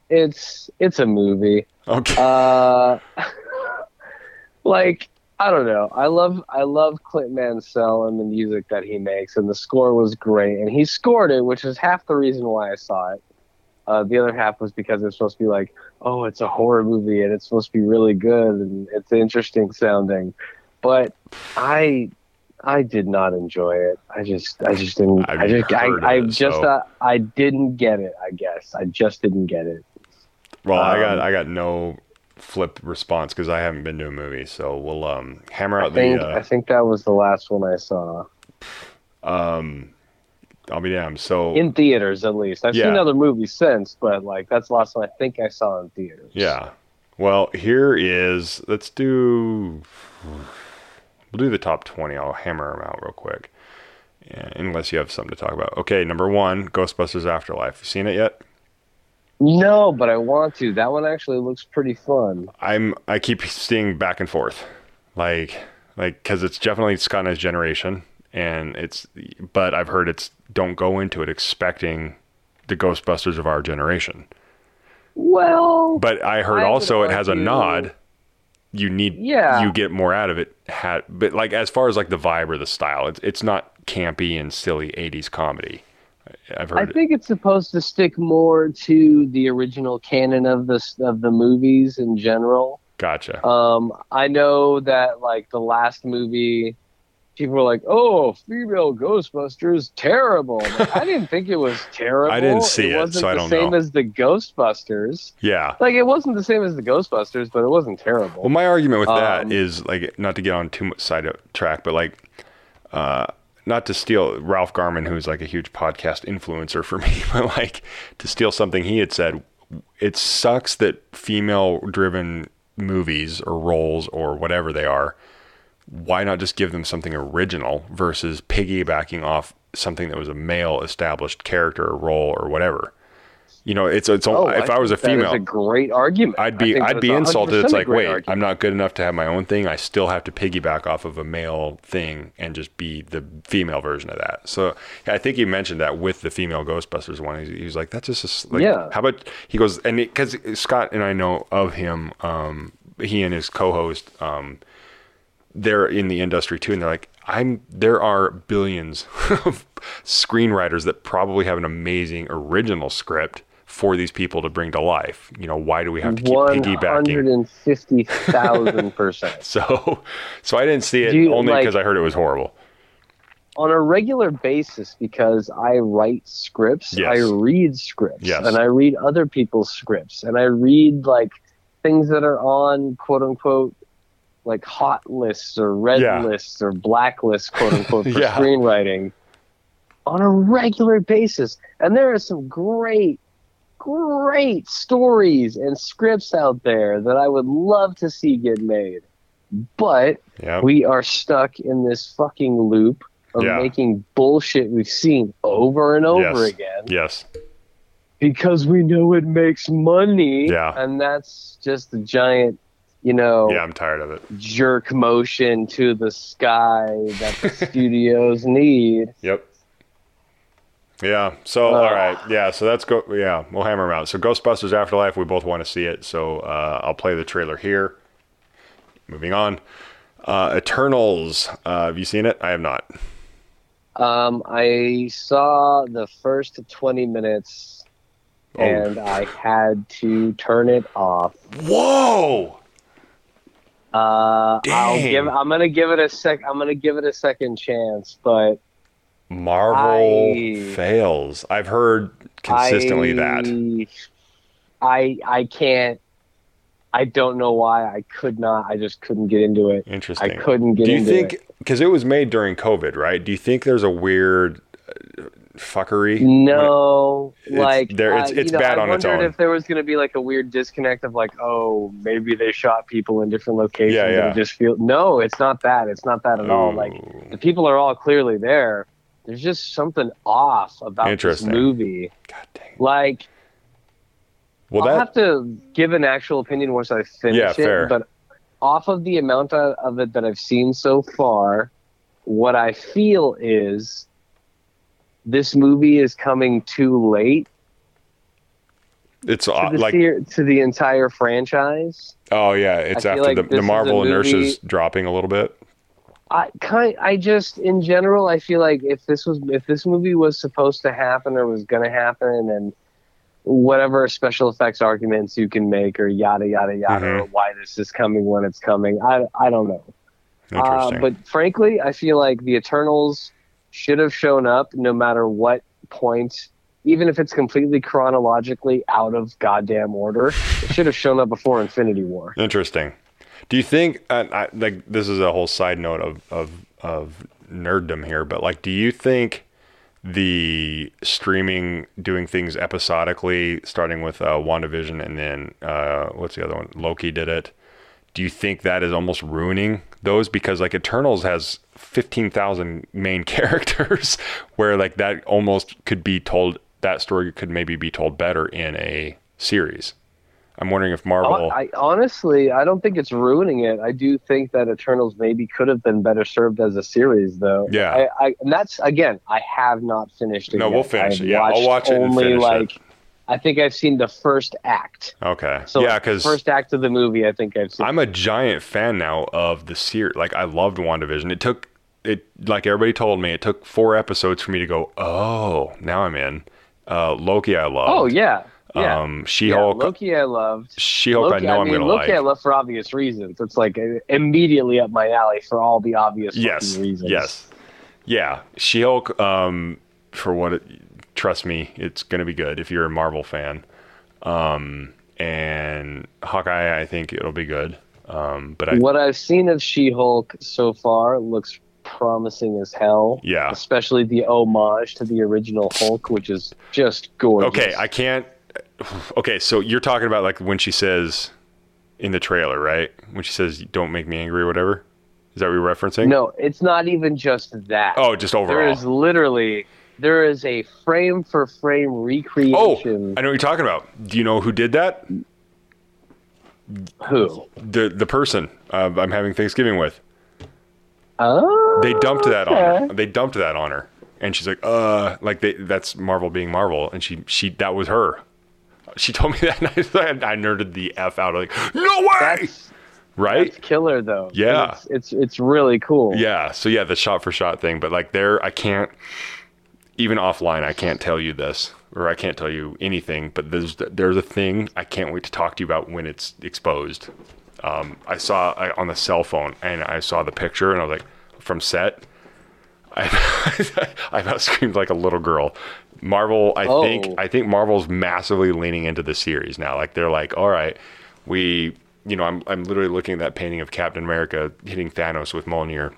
it's it's a movie. Okay. Uh, like... I don't know. I love I love Clint Mansell and the music that he makes, and the score was great. And he scored it, which is half the reason why I saw it. Uh, the other half was because it's supposed to be like, oh, it's a horror movie, and it's supposed to be really good, and it's interesting sounding. But I I did not enjoy it. I just I just didn't. I've I just I, it, I just so. uh, I didn't get it. I guess I just didn't get it. Well, um, I got I got no. flip response because I haven't been to a movie, so we'll um hammer out I think, the uh, I think that was the last one I saw. um I'll be damned. So in theaters, at least. I've yeah. seen other movies since, but like that's the last one I think I saw in theaters. Yeah, well, here is let's do we'll do the top twenty. I'll hammer them out real quick. Yeah, unless you have something to talk about. Okay, number one, Ghostbusters Afterlife. You seen it yet? No, but I want to. That one actually looks pretty fun. I'm. I keep seeing back and forth, like, like because it's definitely Scott and his generation, and it's. But I've heard it's don't go into it expecting the Ghostbusters of our generation. Well, but I heard I also it has a you. nod. You need. Yeah. You get more out of it. Ha- but like as far as like the vibe or the style, it's it's not campy and silly eighties comedy. I've heard I think it. it's supposed to stick more to the original canon of the of the movies in general. Gotcha. Um, I know that like the last movie, people were like, "Oh, female Ghostbusters, terrible." Like, I didn't think it was terrible. I didn't see it, it wasn't so I don't know. The same as the Ghostbusters. Yeah, like it wasn't the same as the Ghostbusters, but it wasn't terrible. Well, my argument with um, that is like not to get on too much side track, but like. Uh, Not to steal Ralph Garman, who's like a huge podcast influencer for me, but like to steal something he had said, it sucks that female-driven movies or roles or whatever they are, why not just give them something original versus piggybacking off something that was a male-established character or role or whatever? You know, it's it's. Oh, if I, I was a female, that is a great argument. I'd be I'd be insulted. It's like, wait, argument. I'm not good enough to have my own thing. I still have to piggyback off of a male thing and just be the female version of that. So I think he mentioned that with the female Ghostbusters one. He, he was like, that's just a, like, yeah. How about he goes and because Scott and I know of him, um, he and his co-host, um, they're in the industry too, and they're like, I'm. There are billions of screenwriters that probably have an amazing original script for these people to bring to life. You know, why do we have to keep piggybacking? one hundred fifty thousand percent. So, so I didn't see it you, only because like, I heard it was horrible. On a regular basis, because I write scripts, yes. I read scripts, yes. and I read other people's scripts, and I read like things that are on quote unquote like hot lists or red yeah. lists or black lists, quote unquote, for yeah. screenwriting on a regular basis. And there are some great Great stories and scripts out there that I would love to see get made, but yep. we are stuck in this fucking loop of yeah. making bullshit we've seen over and over yes. again. Yes, because we know it makes money. Yeah, and that's just the giant, you know. Yeah, I'm tired of it. Jerk motion to the sky that the studios need. Yep. Yeah. So, uh, all right. Yeah. So that's go. Yeah. We'll hammer them out. So Ghostbusters Afterlife, we both want to see it. So, uh, I'll play the trailer here. Moving on. Uh, Eternals. Uh, have you seen it? I have not. Um, I saw the first twenty minutes oh. and I had to turn it off. Whoa. Uh, Dang. I'll give, I'm going to give it a sec. I'm going to give it a second chance, but Marvel I, fails. I've heard consistently I, that. I I can't. I don't know why. I could not. I just couldn't get into it. Interesting. I couldn't get into it. Do you think because it was made during COVID, right? Do you think there's a weird fuckery? No, it, it's, like there, it's, it's I, bad know, on its own. I wondered if there was going to be like a weird disconnect of like, oh, maybe they shot people in different locations. Yeah, yeah. And just feel no, it's not that. It's not that at oh. all. Like the people are all clearly there. There's just something off about this movie. God dang it. Like, Well, I'll that... have to give an actual opinion once I finish yeah, it. Fair. But off of the amount of it that I've seen so far, what I feel is this movie is coming too late. It's to the, like to the entire franchise. Oh yeah, it's after like the, the Marvel inertia's dropping a little bit. I kind, I just in general, I feel like if this was if this movie was supposed to happen or was going to happen, and whatever special effects arguments you can make, or yada yada yada, mm-hmm. or why this is coming when it's coming, I I don't know. Interesting. Uh, but frankly, I feel like the Eternals should have shown up no matter what point. Even if it's completely chronologically out of goddamn order, it should have shown up before Infinity War. Interesting. Do you think, uh, I, like, this is a whole side note of, of, of nerddom here, but like, do you think the streaming, doing things episodically, starting with uh, WandaVision and then, uh, what's the other one? Loki did it. Do you think that is almost ruining those? Because like Eternals has fifteen thousand main characters where like that almost could be told. That story could maybe be told better in a series. I'm wondering if Marvel... I, honestly, I don't think it's ruining it. I do think that Eternals maybe could have been better served as a series, though. Yeah. I, I, and that's, again, I have not finished it No, yet. We'll finish it. Yeah, I'll watch it only and finish like, it. I think I've seen the first act. Okay. So yeah, because... First act of the movie, I think I've seen. I'm a giant fan now of the series. Like, I loved WandaVision. It took... it like everybody told me, it took four episodes for me to go, oh, now I'm in. Uh, Loki I loved. Oh, yeah. Yeah. Um, She-Hulk. Yeah, Loki I loved. She-Hulk Loki, I know I mean, I'm going to like. Loki I love for obvious reasons. It's like immediately up my alley for all the obvious yes, reasons. Yes, yeah. She-Hulk, um, for what it, trust me, it's going to be good if you're a Marvel fan. Um, and Hawkeye, I think it'll be good. Um, but I, What I've seen of She-Hulk so far looks promising as hell. Yeah. Especially the homage to the original Hulk, which is just gorgeous. Okay, I can't... Okay, so you're talking about like when she says in the trailer, right? When she says, don't make me angry or whatever? Is that what you're referencing? No, it's not even just that. Oh, just overall. There is literally... There is a frame-for-frame recreation. Oh, I know what you're talking about. Do you know who did that? Who? The, the person uh, I'm having Thanksgiving with. Oh, they dumped that okay. on her. They dumped that on her, and she's like, "Uh, like they, that's Marvel being Marvel," and she, she, that was her. She told me that, and I, I nerded the f out of like, no way, that's, right? That's killer though. Yeah, it's, it's it's really cool. Yeah, so yeah, the shot for shot thing, but like there, I can't even offline. I can't tell you this, or I can't tell you anything. But there's there's a thing I can't wait to talk to you about when it's exposed. Um, I saw I, on the cell phone, and I saw the picture, and I was like, from set, I, I about screamed like a little girl. Marvel, I oh. think, I think Marvel's massively leaning into the series now. Like they're like, all right, we, you know, I'm I'm literally looking at that painting of Captain America hitting Thanos with Mjolnir.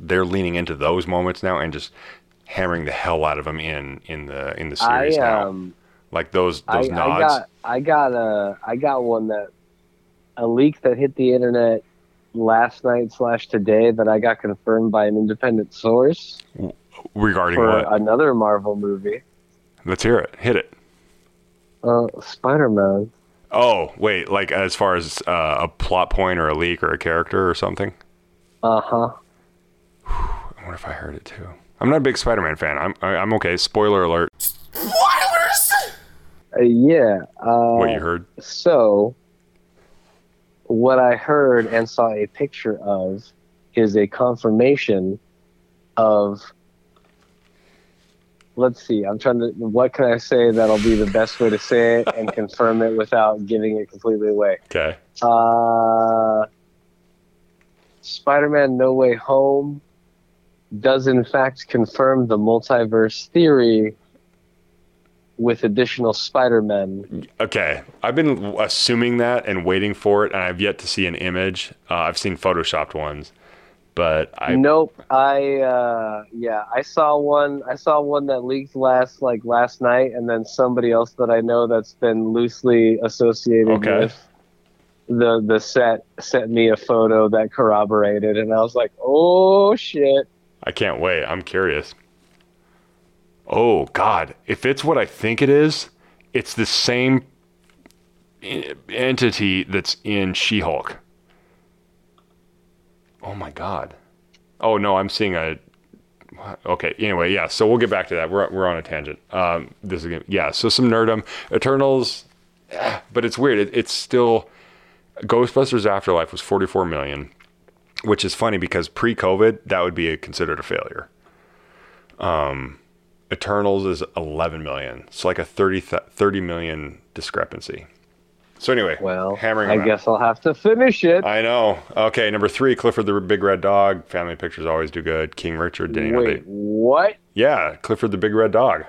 They're leaning into those moments now and just hammering the hell out of them in in the in the series I, now. Um, like those those I, nods. I got I got a I got one that. A leak that hit the internet last night slash today that I got confirmed by an independent source regarding for what? Another Marvel movie. Let's hear it. Hit it. Uh, Spider-Man. Oh wait, like as far as uh, a plot point or a leak or a character or something. Uh huh. I wonder if I heard it too. I'm not a big Spider-Man fan. I'm I'm okay. Spoiler alert. Spoilers. Uh, yeah. Uh, what you heard? So. What I heard and saw a picture of is a confirmation of, let's see, I'm trying to, what can I say that'll be the best way to say it and confirm it without giving it completely away? Okay. Uh, Spider-Man No Way Home does in fact confirm the multiverse theory with additional Spider-Men. Okay. I've been assuming that and waiting for it, and I've yet to see an image. Uh, I've seen photoshopped ones, but I... Nope. I, uh, yeah, I saw one. I saw one that leaked last, like, last night, and then somebody else that I know that's been loosely associated okay. with the the set sent me a photo that corroborated, and I was like, oh, shit. I can't wait. I'm curious. Oh, God. If it's what I think it is, it's the same entity that's in She-Hulk. Oh my God. Oh no, I'm seeing a, okay. Anyway, yeah. So we'll get back to that. We're we're on a tangent. Um, this is yeah. So some nerdum, Eternals, but it's weird. It, it's still Ghostbusters Afterlife was forty-four million, which is funny because pre-COVID that would be a, considered a failure. Um, Eternals is eleven million. So like a thirty million discrepancy. So anyway, well, hammering I out. Guess I'll have to finish it. I know. Okay, number three, Clifford the Big Red Dog. Family pictures always do good. King Richard. Did Wait, you know they... what? Yeah, Clifford the Big Red Dog.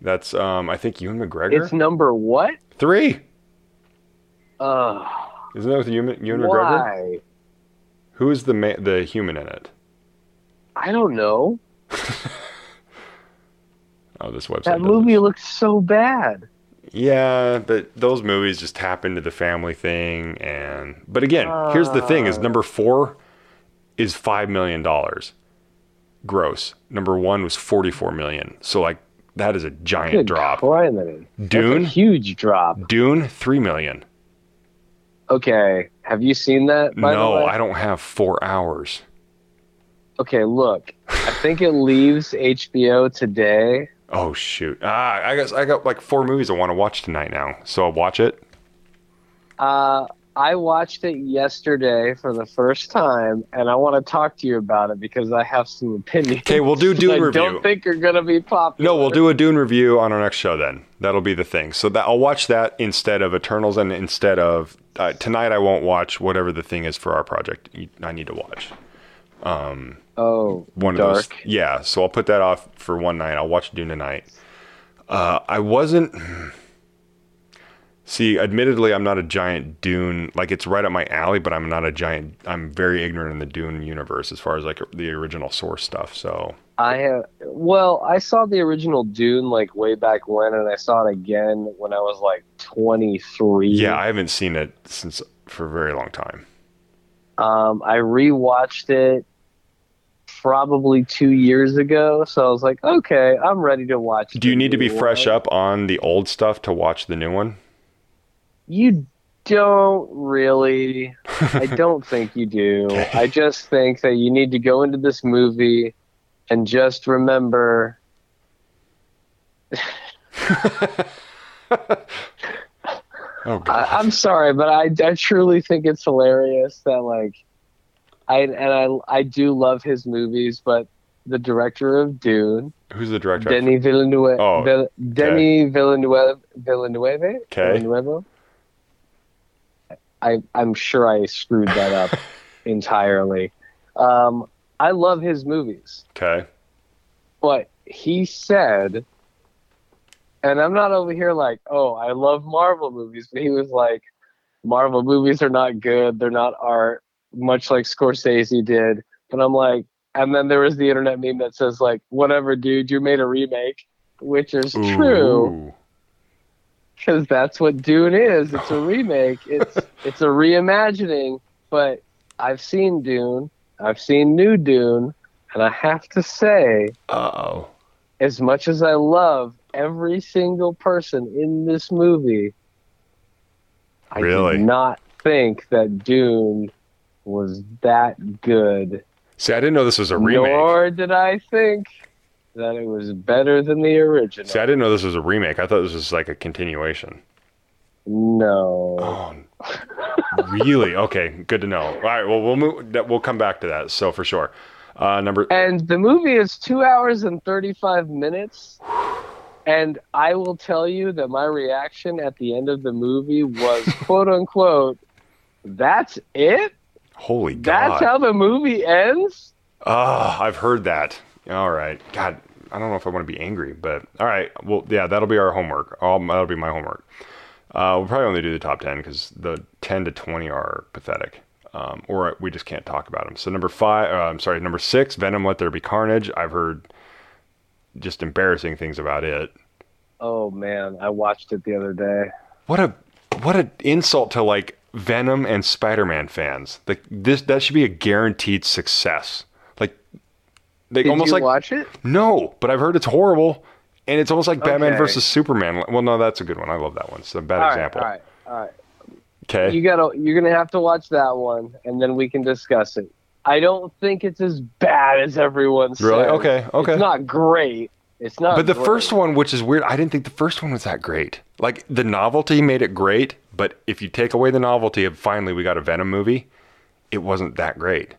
That's, um, I think, Ewan McGregor. It's number what? Three. Uh, Isn't that with Ewan, Ewan why? McGregor? Why? Who is the ma- the human in it? I don't know. Oh, this website. That movie doesn't. Looks so bad. Yeah, but those movies just tap into the family thing. And but again, uh, here's the thing, is number four is five million dollars gross. Number one was forty-four million dollars. So like that is a giant good drop. Climbing. Dune. That's a huge drop. Dune, three million dollars. Okay. Have you seen that? By no, the way? I don't have four hours. Okay, look. I think it leaves H B O today. Oh shoot! Ah, I guess I got like four movies I want to watch tonight now, so I'll watch it. Uh, I watched it yesterday for the first time, and I want to talk to you about it because I have some opinions. Okay, we'll do Dune review. I don't think are gonna be popular. No, we'll do a Dune review on our next show. Then that'll be the thing. So that I'll watch that instead of Eternals, and instead of uh, tonight, I won't watch whatever the thing is for our project. I need to watch. Um. Oh, one dark. Of those. Yeah, so I'll put that off for one night. I'll watch Dune tonight. Uh, I wasn't. See, admittedly, I'm not a giant Dune. Like, it's right up my alley, but I'm not a giant. I'm very ignorant in the Dune universe as far as like the original source stuff. So I have. Well, I saw the original Dune like way back when, and I saw it again when I was like twenty-three. Yeah, I haven't seen it since for a very long time. Um, I rewatched it. Probably two years ago, so I was like, okay, I'm ready to watch. Do you need to be fresh up on the old stuff to watch the new one? You don't really. I don't think you do. I just think that you need to go into this movie and just remember. Oh, God. I, I'm sorry, but I, I truly think it's hilarious that, like, I, and I I do love his movies, but the director of Dune, who's the director? Denis Villeneuve. Oh, Vill, Denis okay. Villeneuve. Villeneuve. Okay. Villeneuve. I I'm sure I screwed that up entirely. Um, I love his movies. Okay. But he said, and I'm not over here like, oh, I love Marvel movies, but he was like, Marvel movies are not good. They're not art. Much like Scorsese did. But I'm like, and then there was the internet meme that says like, whatever, dude, you made a remake, which is Ooh. True. Because that's what Dune is. It's a remake. It's it's a reimagining. But I've seen Dune. I've seen New Dune. And I have to say, uh-oh, as much as I love every single person in this movie, I really? do not think that Dune was that good. See, I didn't know this was a remake. Nor did I think that it was better than the original. See, I didn't know this was a remake. I thought this was like a continuation. No. Oh, really? Okay, good to know. All right, well, we'll move. We'll come back to that. So for sure, uh, number. And the movie is two hours and thirty-five minutes. And I will tell you that my reaction at the end of the movie was quote unquote, "That's it." Holy God. That's how the movie ends? Oh, I've heard that. All right. God, I don't know if I want to be angry, but all right. Well, yeah, that'll be our homework. I'll, that'll be my homework. Uh, we'll probably only do the top ten because the ten to twenty are pathetic. Um, or we just can't talk about them. So number five, uh, I'm sorry, number six, Venom, Let There Be Carnage. I've heard just embarrassing things about it. Oh, man. I watched it the other day. What a, what an insult to like, Venom and Spider-Man fans. Like this, that should be a guaranteed success. Like they Did almost you like watch it? No, but I've heard it's horrible, and it's almost like okay. Batman versus Superman. Well, no, that's a good one. I love that one. It's a bad all example. Right, all right. All right. Okay. You gotta, you're gonna have to watch that one, and then we can discuss it. I don't think it's as bad as everyone says. Really? Okay. Okay. It's not great. It's not. But the great. first one, which is weird, I didn't think the first one was that great. Like the novelty made it great, but if you take away the novelty of finally we got a Venom movie, it wasn't that great.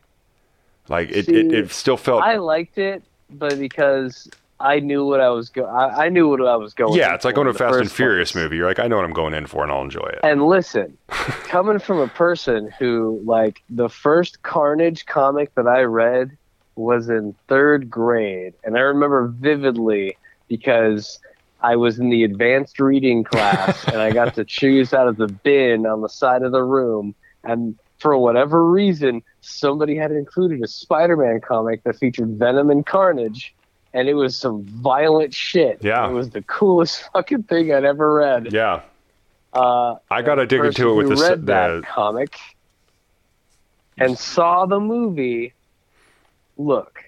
Like it, See, it, it still felt. I liked it, but because I knew what I was going. I knew what I was going. Yeah, it's like going to a Fast and Furious movie. You're like, I know what I'm going in for, and I'll enjoy it. And listen, coming from a person who, like, the first Carnage comic that I read was in third grade, and I remember vividly because I was in the advanced reading class, and I got to choose out of the bin on the side of the room, and for whatever reason, somebody had included a Spider-Man comic that featured Venom and Carnage. And it was some violent shit. Yeah. It was the coolest fucking thing I'd ever read. Yeah. Uh, I got addicted to it with the, read that the... comic and saw the movie. Look,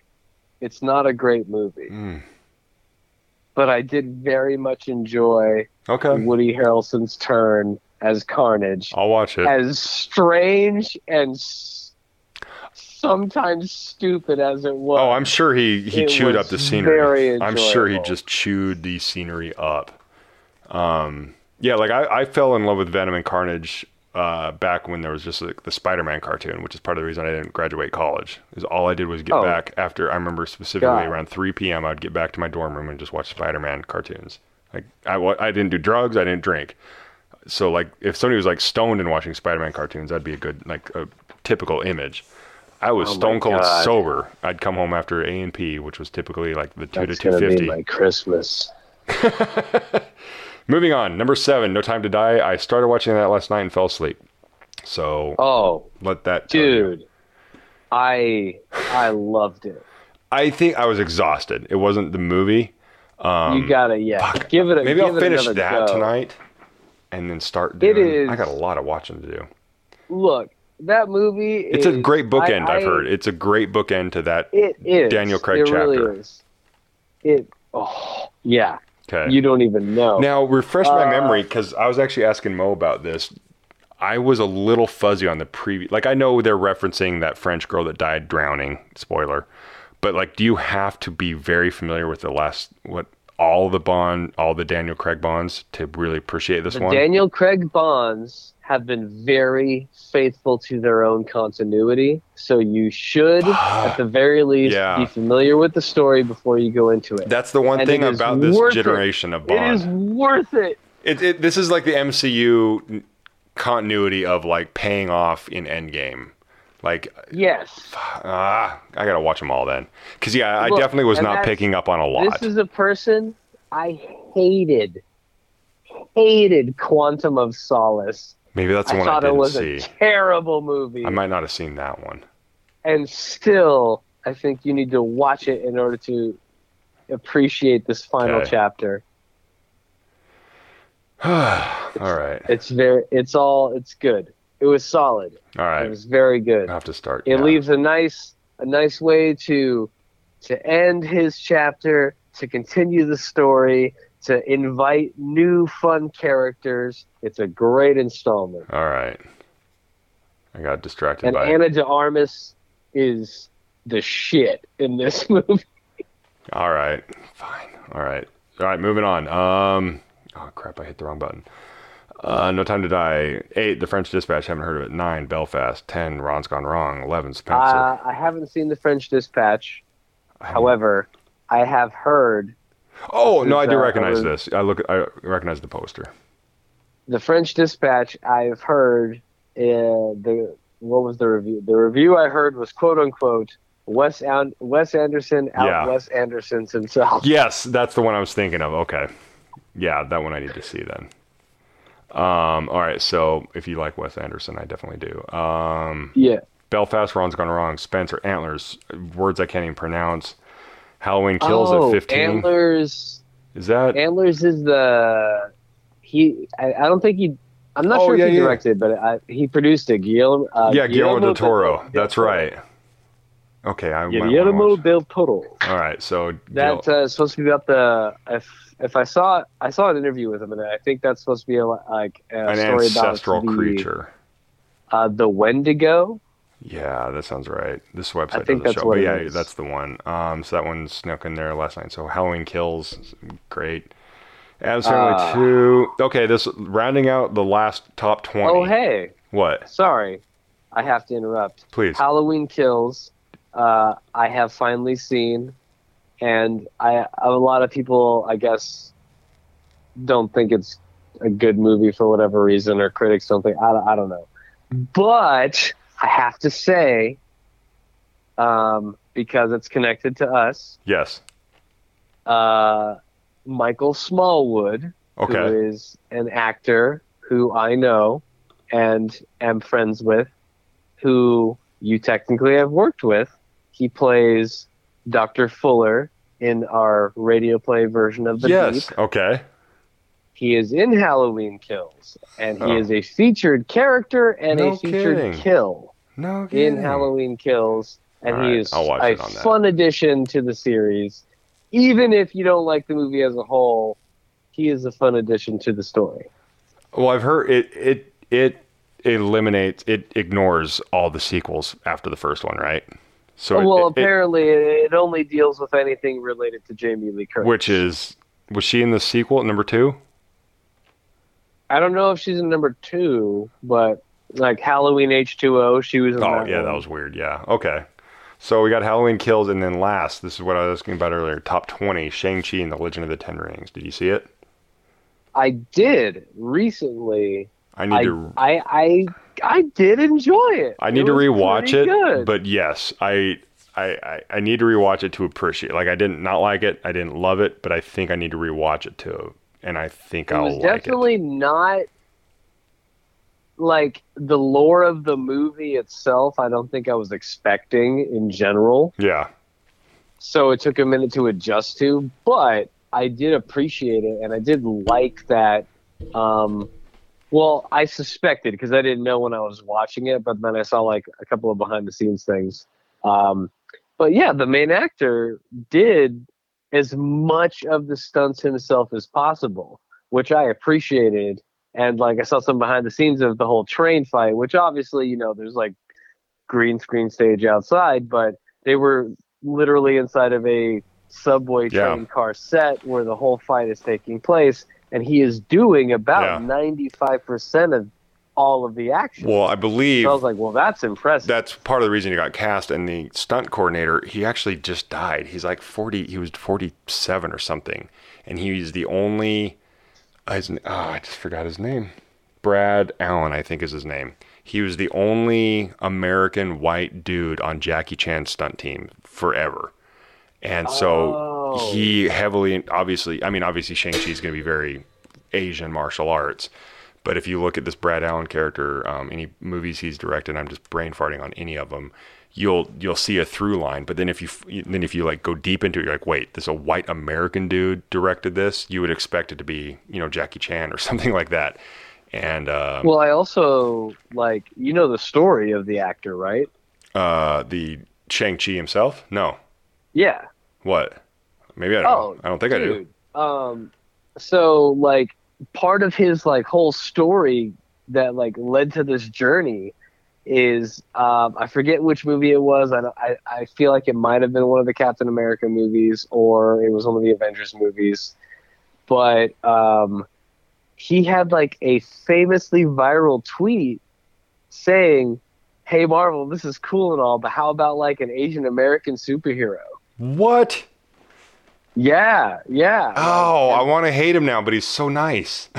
it's not a great movie. Mm. But I did very much enjoy okay. Woody Harrelson's turn as Carnage. I'll watch it. As strange and sometimes stupid as it was. Oh, I'm sure he, he chewed up the scenery. I'm sure he just chewed the scenery up. Um, yeah, like I, I fell in love with Venom and Carnage uh, back when there was just like the Spider-Man cartoon, which is part of the reason I didn't graduate college. Is all I did was get oh. back after, I remember specifically God. around three p.m. I'd get back to my dorm room and just watch Spider-Man cartoons. Like I, I didn't do drugs, I didn't drink. So like if somebody was like stoned and watching Spider-Man cartoons, that'd be a good, like a typical image. I was oh stone cold God. sober. I'd come home after A and P, which was typically like the two That's to two fifty. Like Christmas. Moving on, number seven, No Time to Die. I started watching that last night and fell asleep. So oh, let that dude. You. I I loved it. I think I was exhausted. It wasn't the movie. Um, you got it. Yeah, fuck. give it. A, Maybe give I'll it finish that go. tonight, and then start doing. It is, I got a lot of watching to do. Look. That movie is... It's a great bookend, I, I, I've heard. It's a great bookend to that it is. Daniel Craig it chapter. It really is. It... Oh, yeah. Okay. You don't even know. Now, refresh my uh, memory, because I was actually asking Mo about this. I was a little fuzzy on the preview. Like, I know they're referencing that French girl that died drowning. Spoiler. But, like, do you have to be very familiar with the last... what all the Bond, all the Daniel Craig Bonds to really appreciate this the one? Daniel Craig Bonds... have been very faithful to their own continuity. So you should, at the very least, yeah. be familiar with the story before you go into it. That's the one and thing about this generation it. of Bond. It is worth it. It, it. This is like the M C U continuity of like paying off in Endgame. Like, yes. Uh, I gotta watch them all then. Because yeah, I Look, definitely was not picking up on a lot. This is a person I hated, hated Quantum of Solace. Maybe that's the I one I didn't see. I thought it was a terrible movie. I might not have seen that one. And still, I think you need to watch it in order to appreciate this final okay. chapter. All right. It's very. It's all. It's good. It was solid. All right. It was very good. I have to start. It now. leaves a nice, a nice way to, to end his chapter, to continue the story. To invite new fun characters. It's a great installment. All right. I got distracted and by Anna it. Anna de Armas is the shit in this movie. All right. Fine. All right. All right, moving on. Um, oh, crap. I hit the wrong button. Uh, No Time to Die. Eight, The French Dispatch. Haven't heard of it. Nine, Belfast. Ten, Ron's Gone Wrong. Eleven, Spencer. Uh, I haven't seen The French Dispatch. I However, I have heard... Oh, this no, is, I do uh, recognize heard, this. I look, I recognize the poster. The French Dispatch, I've heard, uh, the what was the review? The review I heard was, quote-unquote, Wes, An- Wes Anderson out yeah. Wes Anderson's himself. Yes, that's the one I was thinking of. Okay. Yeah, that one I need to see then. Um, all right, so if you like Wes Anderson, I definitely do. Um, yeah. Belfast, Ron's Gone Wrong, Spencer, Antlers, words I can't even pronounce. Halloween Kills oh, at fifteen. Antlers is that Antlers is the he. I, I don't think he. I'm not oh, sure yeah, if he yeah. directed, but I, he produced it. Guillermo. Uh, yeah, Guillermo del Toro. Del That's Toro. right. Okay, I Guillermo del Toro. All right, so Gil- that's uh, supposed to be about the. If if I saw I saw an interview with him, and I think that's supposed to be a, like a an story ancestral about the, creature, uh, the Wendigo. Yeah, that sounds right. This website I think does that's show, what but yeah, is. That's the one. Um, so that one snuck in there last night. So Halloween Kills, great. Adam's Family uh, two. Okay, this rounding out the last top twenty. Oh hey, what? Sorry, I have to interrupt. Please. Halloween Kills. Uh, I have finally seen, and I a lot of people, I guess, don't think it's a good movie for whatever reason, or critics don't think. I I don't know, but I have to say, um, because it's connected to us. Yes. Uh, Michael Smallwood, okay, who is an actor who I know and am friends with, who you technically have worked with. He plays Doctor Fuller in our radio play version of The yes, Deep. Okay. He is in Halloween Kills, and he oh. is a featured character and no a featured kidding. kill no kidding. in Halloween Kills, and right, he is a fun that. addition to the series. Even if you don't like the movie as a whole, he is a fun addition to the story. Well, I've heard it. It it eliminates it ignores all the sequels after the first one, right? So well, it, well it, apparently, it, it only deals with anything related to Jamie Lee Curtis, which is was she in the sequel at number two? I don't know if she's in number two, but like Halloween H two O, she was in Oh, that yeah, one. That was weird. Yeah. Okay. So we got Halloween Kills, and then last, this is what I was talking about earlier, top twenty, Shang-Chi and the Legend of the Ten Rings. Did you see it? I did recently. I need I, to... I, I, I did enjoy it. I need it to rewatch it, good. but yes, I... I, I, I need to rewatch it to appreciate. Like I didn't not like it, I didn't love it, but I think I need to rewatch it too, and I think I'll like it. It was definitely not like the lore of the movie itself. I don't think I was expecting in general. Yeah. So it took a minute to adjust to, but I did appreciate it, and I did like that. Um, well, I suspected because I didn't know when I was watching it, but then I saw like a couple of behind the scenes things. Um, but yeah, the main actor did as much of the stunts himself as possible, which I appreciated. And like, I saw some behind the scenes of the whole train fight, which obviously, you know, there's like green screen stage outside, but they were literally inside of a subway train yeah. car set where the whole fight is taking place. And he is doing about yeah. ninety-five percent of all of the action. Well, I believe... So I was like, well, that's impressive. That's part of the reason he got cast, and the stunt coordinator, he actually just died. He's like forty... He was forty-seven or something, and he's the only... Uh, his, oh, I just forgot his name. Brad Allen, I think is his name. He was the only American white dude on Jackie Chan's stunt team forever. And so oh. he heavily... Obviously, I mean, obviously Shang-Chi is going to be very Asian martial arts, but if you look at this Brad Allen character, um, any movies he's directed, I'm just brain farting on any of them. You'll you'll see a through line, but then if you then if you like go deep into it, you're like, wait, this a white American dude directed this. You would expect it to be, you know, Jackie Chan or something like that. And um, well, I also like you know the story of the actor, right? Uh, the Shang-Chi himself? No. Yeah. What? Maybe I don't. Oh, know. I don't think dude. I do. Um. So like. Part of his like whole story that like led to this journey is um, I forget which movie it was. I, don't, I I feel like it might have been one of the Captain America movies, or it was one of the Avengers movies. But um, he had like a famously viral tweet saying, "Hey Marvel, this is cool and all, but how about like an Asian American superhero?" What? Yeah, yeah. Oh, and I want to hate him now, but he's so nice.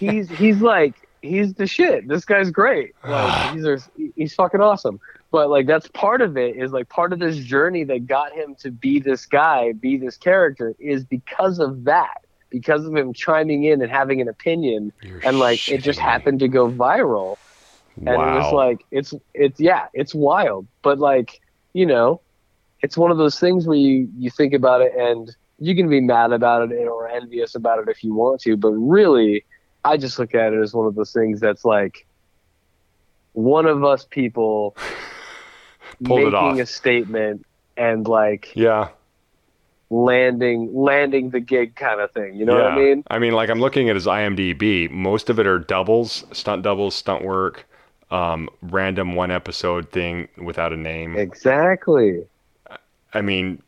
he's he's like he's the shit. This guy's great. Like he's he's fucking awesome. But like that's part of it is like part of this journey that got him to be this guy, be this character is because of that, because of him chiming in and having an opinion, You're and like shitty. It just happened to go viral. Wow. And it was like it's it's yeah, it's wild. But like you know. It's one of those things where you, you think about it and you can be mad about it or envious about it if you want to, but really, I just look at it as one of those things that's like one of us people making a statement and like yeah, landing landing the gig kind of thing. You know yeah. what I mean? I mean, like, I'm looking at his I M D B. Most of it are doubles, stunt doubles, stunt work, um, random one episode thing without a name. Exactly. I mean,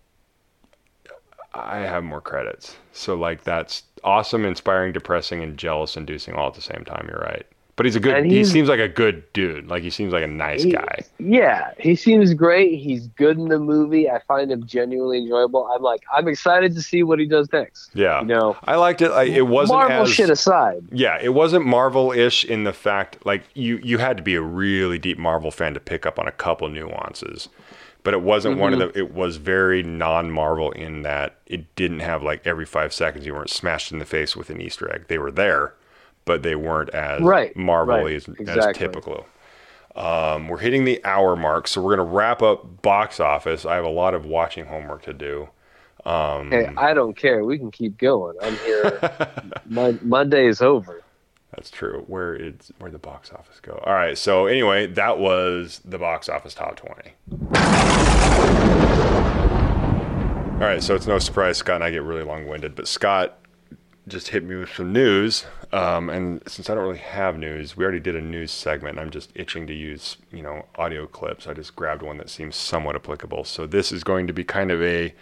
I have more credits. So, like, that's awesome, inspiring, depressing, and jealous-inducing all at the same time. You're right. But he's a good, he's, he seems like a good dude. Like, he seems like a nice he, guy. Yeah, he seems great. He's good in the movie. I find him genuinely enjoyable. I'm like, I'm excited to see what he does next. Yeah. You know? I liked it. I, it wasn't Marvel as, shit aside. Yeah, it wasn't Marvel-ish in the fact, like, you, you had to be a really deep Marvel fan to pick up on a couple nuances. But it wasn't mm-hmm. one of the, it was very non-Marvel in that it didn't have, like, every five seconds you weren't smashed in the face with an Easter egg. They were there, but they weren't as right, Marvel-y right, as, exactly. as typical. Um, we're hitting the hour mark, so we're going to wrap up box office. I have a lot of watching homework to do. Um, hey, I don't care. We can keep going. I'm here. My, Monday is over. That's true. Where it's where the box office go? All right. So anyway, that was the box office top twenty. All right. So it's no surprise Scott and I get really long-winded, but Scott just hit me with some news. Um, and since I don't really have news, we already did a news segment. And I'm just itching to use, you know, audio clips. I just grabbed one that seems somewhat applicable. So this is going to be kind of a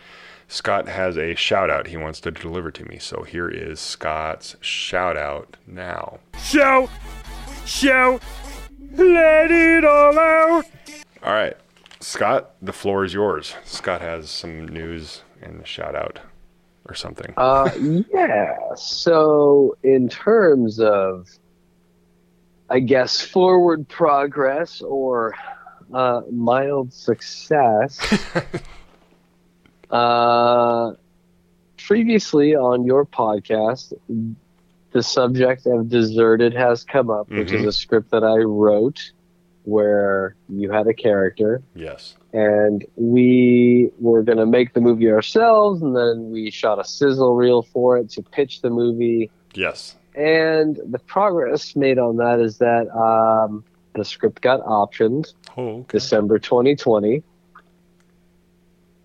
Scott has a shout out he wants to deliver to me. So here is Scott's shout out now. Shout, shout, let it all out. All right, Scott, the floor is yours. Scott has some news and a shout out or something. uh, yeah. So in terms of, I guess, forward progress or uh, mild success. Uh, previously on your podcast, the subject of Deserted has come up, which mm-hmm. is a script that I wrote where you had a character. Yes. And we were going to make the movie ourselves, and then we shot a sizzle reel for it to pitch the movie. Yes. And the progress made on that is that um, the script got optioned oh, okay. December twenty twenty.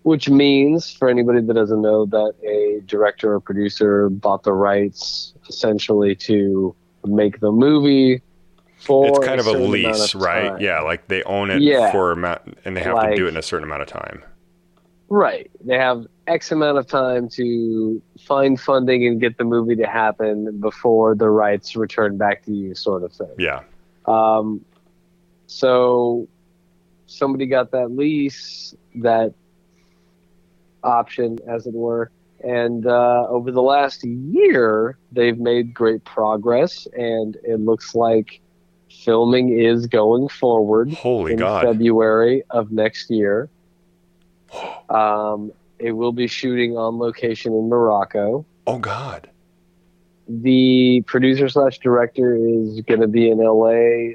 Which means, for anybody that doesn't know, that a director or producer bought the rights essentially to make the movie for It's kind a of a lease, of right? Yeah, like they own it yeah. for amount, and they have like, to do it in a certain amount of time. Right. They have X amount of time to find funding and get the movie to happen before the rights return back to you, sort of thing. Yeah. Um. So somebody got that lease, that option, as it were, and uh over the last year they've made great progress, and it looks like filming is going forward. Holy in God. February of next year. Um it will be shooting on location in Morocco. Oh God. The producer slash director is going to be in L A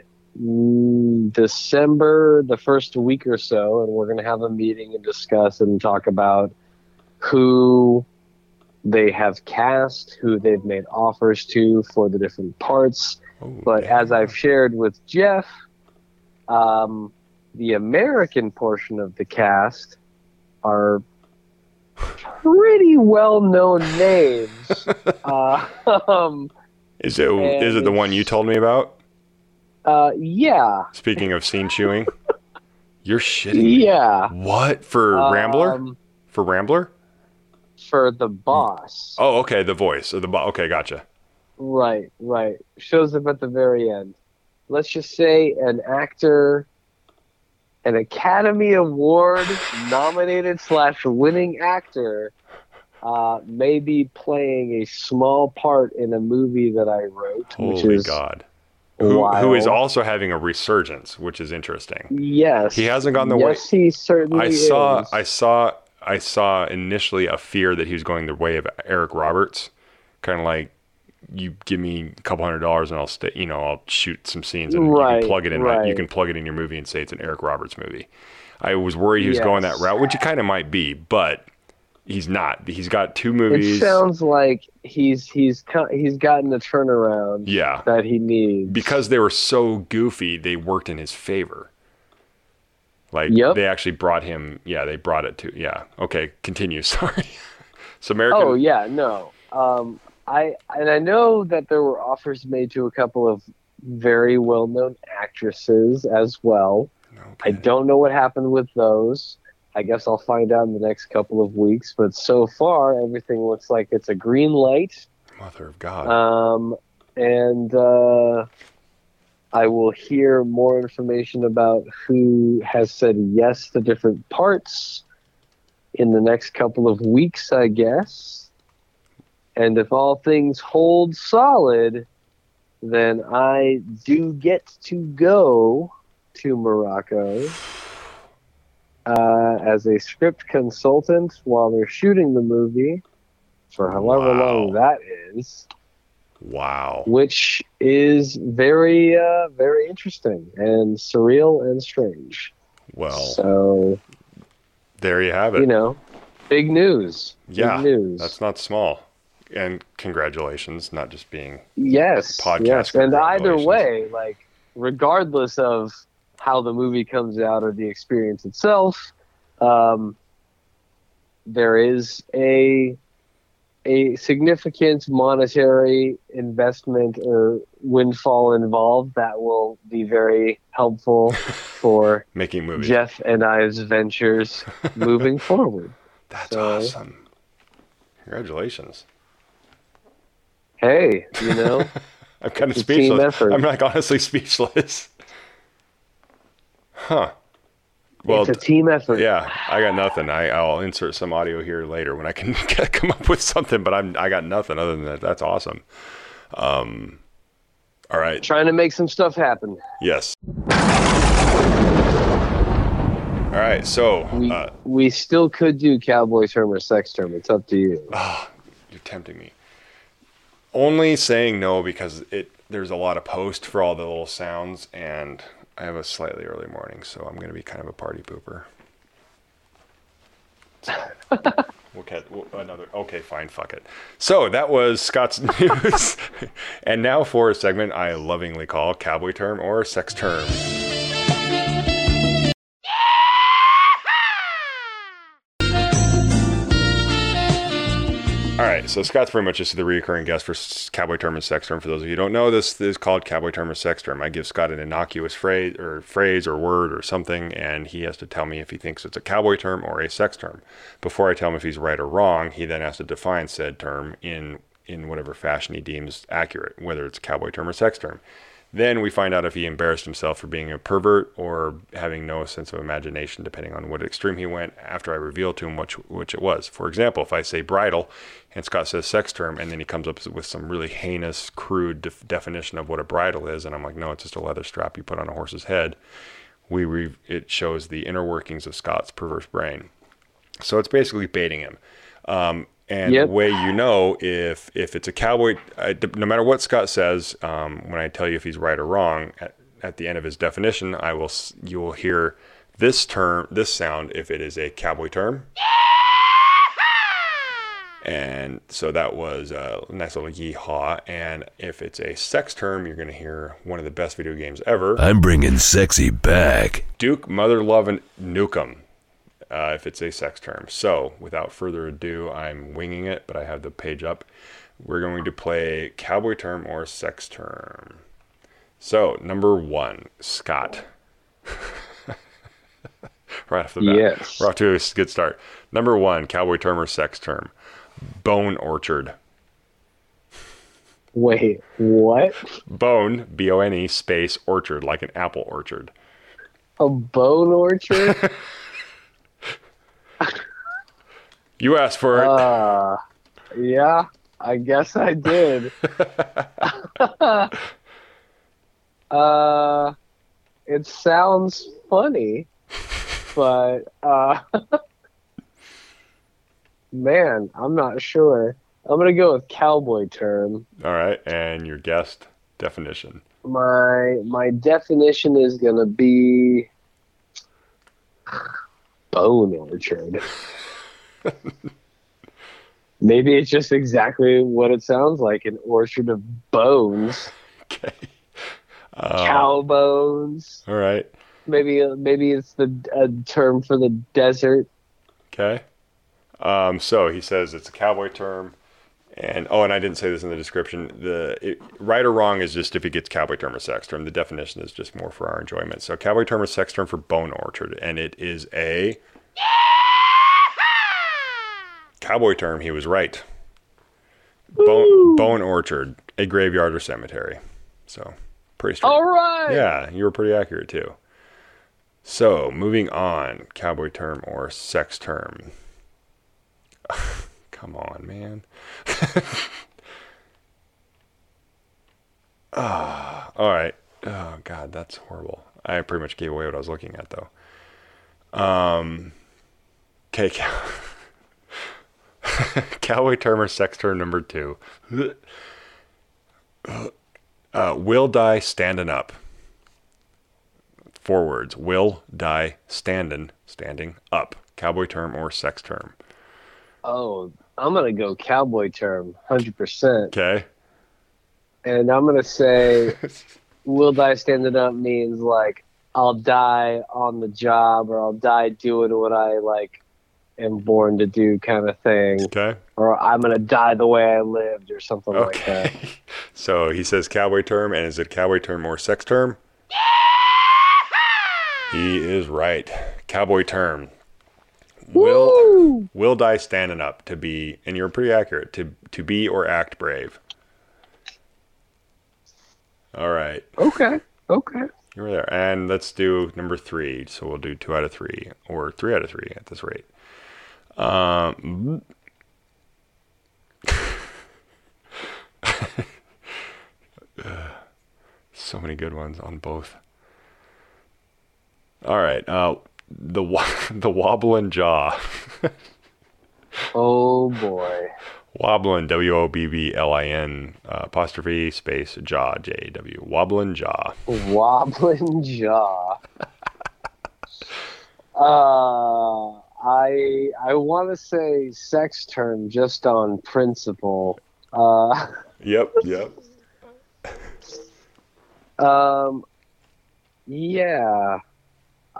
December, the first week or so, and we're going to have a meeting and discuss and talk about who they have cast, who they've made offers to for the different parts. Ooh, but yeah. as I've shared with Jeff, um, the American portion of the cast are pretty well-known names. uh, um, is it is it the one you told me about? Uh, yeah. Speaking of scene chewing, you're shitting. Yeah. What for um, Rambler? For Rambler? For the boss. Oh, okay. The voice of the boss. Okay, gotcha. Right, right. Shows up at the very end. Let's just say an actor, an Academy Award nominated slash winning actor, uh, may be playing a small part in a movie that I wrote. Holy which is, God. Who, who is also having a resurgence, which is interesting. Yes, he hasn't gone the yes, way. Yes, he certainly. I saw, is. I saw, I saw initially a fear that he was going the way of Eric Roberts, kind of like, you give me a couple hundred dollars and I'll stay, you know, I'll shoot some scenes and right, you can plug it in. Right. You can plug it in your movie and say it's an Eric Roberts movie. I was worried he was yes. going that route, which he kind of might be, but he's not. He's got two movies. It sounds like he's he's he's gotten the turnaround yeah. that he needs. Because they were so goofy, they worked in his favor. Like yep. they actually brought him. Yeah, they brought it to. Yeah. Okay, continue. Sorry. It's American. Oh yeah, no. Um, I and I know that there were offers made to a couple of very well-known actresses as well. Okay. I don't know what happened with those. I guess I'll find out in the next couple of weeks. But so far, everything looks like it's a green light. Mother of God. Um, and uh, I will hear more information about who has said yes to different parts in the next couple of weeks, I guess. And if all things hold solid, then I do get to go to Morocco uh, as a script consultant while they're shooting the movie for however wow. long that is. Wow. Which is very, uh, very interesting and surreal and strange. Well, so there you have it. You know, big news. Yeah, big news. That's not small. And congratulations, not just being yes, a podcast. Yes, and either way, like regardless of how the movie comes out or the experience itself, um, there is a a significant monetary investment or windfall involved that will be very helpful for making movies. Jeff and I's ventures moving forward. That's so awesome! Congratulations. Hey, you know, I'm kind of speechless. I'm like honestly speechless. Huh. Well, it's a team effort. Yeah, I got nothing. I, I'll insert some audio here later when I can come up with something, but I'm I got nothing other than that. That's awesome. Um, all right. Trying to make some stuff happen. Yes. All right, so we, uh, we still could do cowboy term or sex term. It's up to you. Oh, you're tempting me. Only saying no because it there's a lot of post for all the little sounds, and I have a slightly early morning, so I'm going to be kind of a party pooper. So, we'll get we'll, another. Okay, fine, fuck it. So that was Scott's news, and now for a segment I lovingly call Cowboy Term or Sex Term. All right, so Scott's pretty much just the recurring guest for Cowboy Term and Sex Term. For those of you who don't know, this, this is called Cowboy Term or Sex Term. I give Scott an innocuous phrase or phrase or word or something, and he has to tell me if he thinks it's a cowboy term or a sex term. Before I tell him if he's right or wrong, he then has to define said term in, in whatever fashion he deems accurate, whether it's a cowboy term or sex term. Then we find out if he embarrassed himself for being a pervert or having no sense of imagination, depending on what extreme he went, after I reveal to him which, which it was. For example, if I say bridal and Scott says sex term, and then he comes up with some really heinous, crude def- definition of what a bridle is, and I'm like, no, it's just a leather strap you put on a horse's head, we re- it shows the inner workings of Scott's perverse brain. So it's basically baiting him. Um, And yep. the way you know if if it's a cowboy, I, no matter what Scott says, um, when I tell you if he's right or wrong, at, at the end of his definition, I will you will hear this term, this sound, if it is a cowboy term. And so that was a nice little yee-haw. And if it's a sex term, you're going to hear one of the best video games ever. I'm bringing sexy back. Duke, Mother Love, and Nukem. Uh, if it's a sex term. So without further ado, I'm winging it, but I have the page up. We're going to play cowboy term or sex term. So number one, Scott. Right off the bat. Yes. We're off to a good start. Number one, cowboy term or sex term. Bone orchard. Wait, what? Bone, B O N E, space, orchard, like an apple orchard. A bone orchard? You asked for it. Uh, yeah, I guess I did. uh, it sounds funny, but uh, man, I'm not sure. I'm going to go with cowboy term. All right, and your guest definition. My my definition is going to be bone orchard. Maybe it's just exactly what it sounds like, an orchard of bones. Okay. Uh, cow bones. All right. Maybe maybe it's the a term for the desert. Okay. Um, so he says it's a cowboy term. And oh, and I didn't say this in the description. The it, right or wrong is just if it gets cowboy term or sex term. The definition is just more for our enjoyment. So cowboy term or sex term for bone orchard, and it is a cowboy term. He was right. Bone, bone orchard, a graveyard or cemetery. So pretty straight. All right. Yeah, you were pretty accurate too. So moving on, cowboy term or sex term. Come on, man. oh, all right. Oh, God, that's horrible. I pretty much gave away what I was looking at, though. Um, okay, cow- cowboy term or sex term number two. Uh, will die standing up. Four words. Will die standing, standing up. Cowboy term or sex term. Oh, I'm going to go cowboy term, one hundred percent. Okay. And I'm going to say, will die standing up means, like, I'll die on the job, or I'll die doing what I, like, am born to do kind of thing. Okay. Or I'm going to die the way I lived, or something okay. like that. So he says cowboy term, and is it cowboy term or sex term? He is right. Cowboy term. Will will die standing up to be, and you're pretty accurate, to to be or act brave. All right. Okay. Okay. You're there. And let's do number three. So we'll do two out of three or three out of three at this rate. Um, so many good ones on both. All right. Uh, The the wobbling jaw. Oh boy. Wobbling, W O B B L I N uh, apostrophe space jaw, J A W. Wobbling jaw. Wobbling jaw. uh, I I want to say sex term just on principle. Uh, yep. Yep. um. Yeah.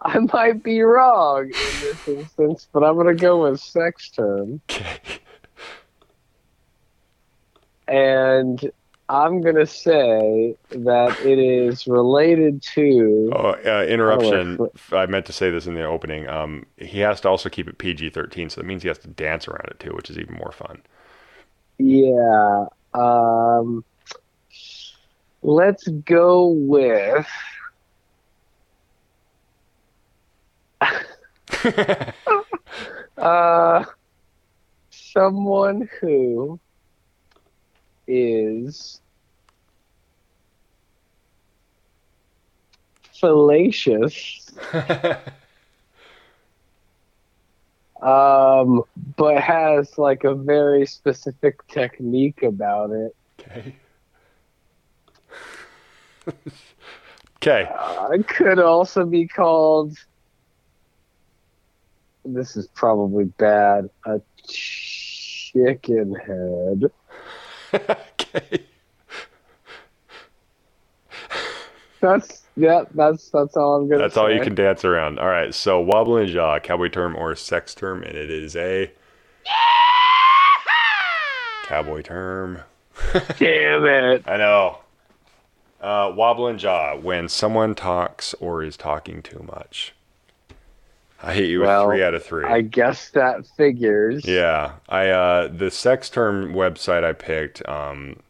I might be wrong in this instance, but I'm going to go with sex term. Okay. And I'm going to say that it is related to... Oh, uh, interruption. Oh, wait. I meant to say this in the opening. Um, he has to also keep it P G thirteen, so that means he has to dance around it too, which is even more fun. Yeah. Um, let's go with... uh, someone who is fallacious, um, but has like a very specific technique about it. Okay. Okay. Uh, it could also be called. This is probably bad. A chicken head. Okay. That's yeah. That's that's all I'm gonna. That's say. All you can dance around. All right. So wobbling jaw, cowboy term or sex term, and it is a cowboy term. Damn it! I know. Uh, wobbling jaw when someone talks or is talking too much. I hate you with well, three out of three. I guess that figures. Yeah. I uh, the sex term website I picked um,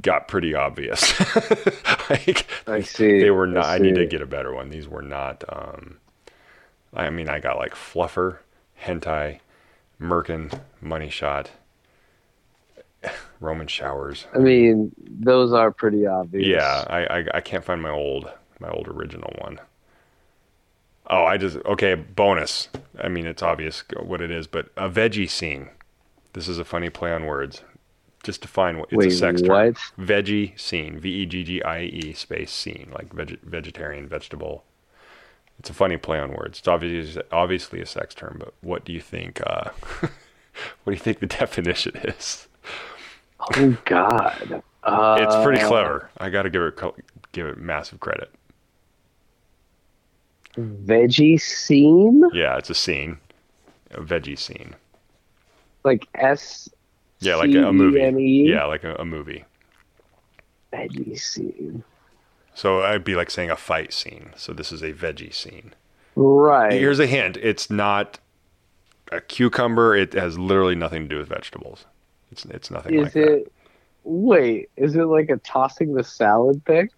got pretty obvious. like, I see. They were not I, I need to get a better one. These were not um, I mean I got like fluffer, hentai, merkin, money shot, Roman showers. I mean, those are pretty obvious. Yeah, I I, I can't find my old my old original one. Oh, I just, okay, bonus. I mean, it's obvious what it is, but a veggie scene. This is a funny play on words. Just define what, it's Wait, a sex what? term. Veggie scene, V E G G I E space scene, like veg- vegetarian, vegetable. It's a funny play on words. It's obviously, obviously a sex term, but what do you think, uh, what do you think the definition is? Oh, God. Uh... It's pretty clever. I got to give it give it massive credit. Veggie scene? Yeah, it's a scene. a veggie scene. Like S. Yeah, like a, a movie. C E M E? Yeah, like a, a movie. Veggie scene. So I'd be like saying a fight scene. So this is a veggie scene. Right. Here's a hint. It's not a cucumber. It has literally nothing to do with vegetables. It's it's nothing is like it, that. Wait, is it like a tossing the salad thing?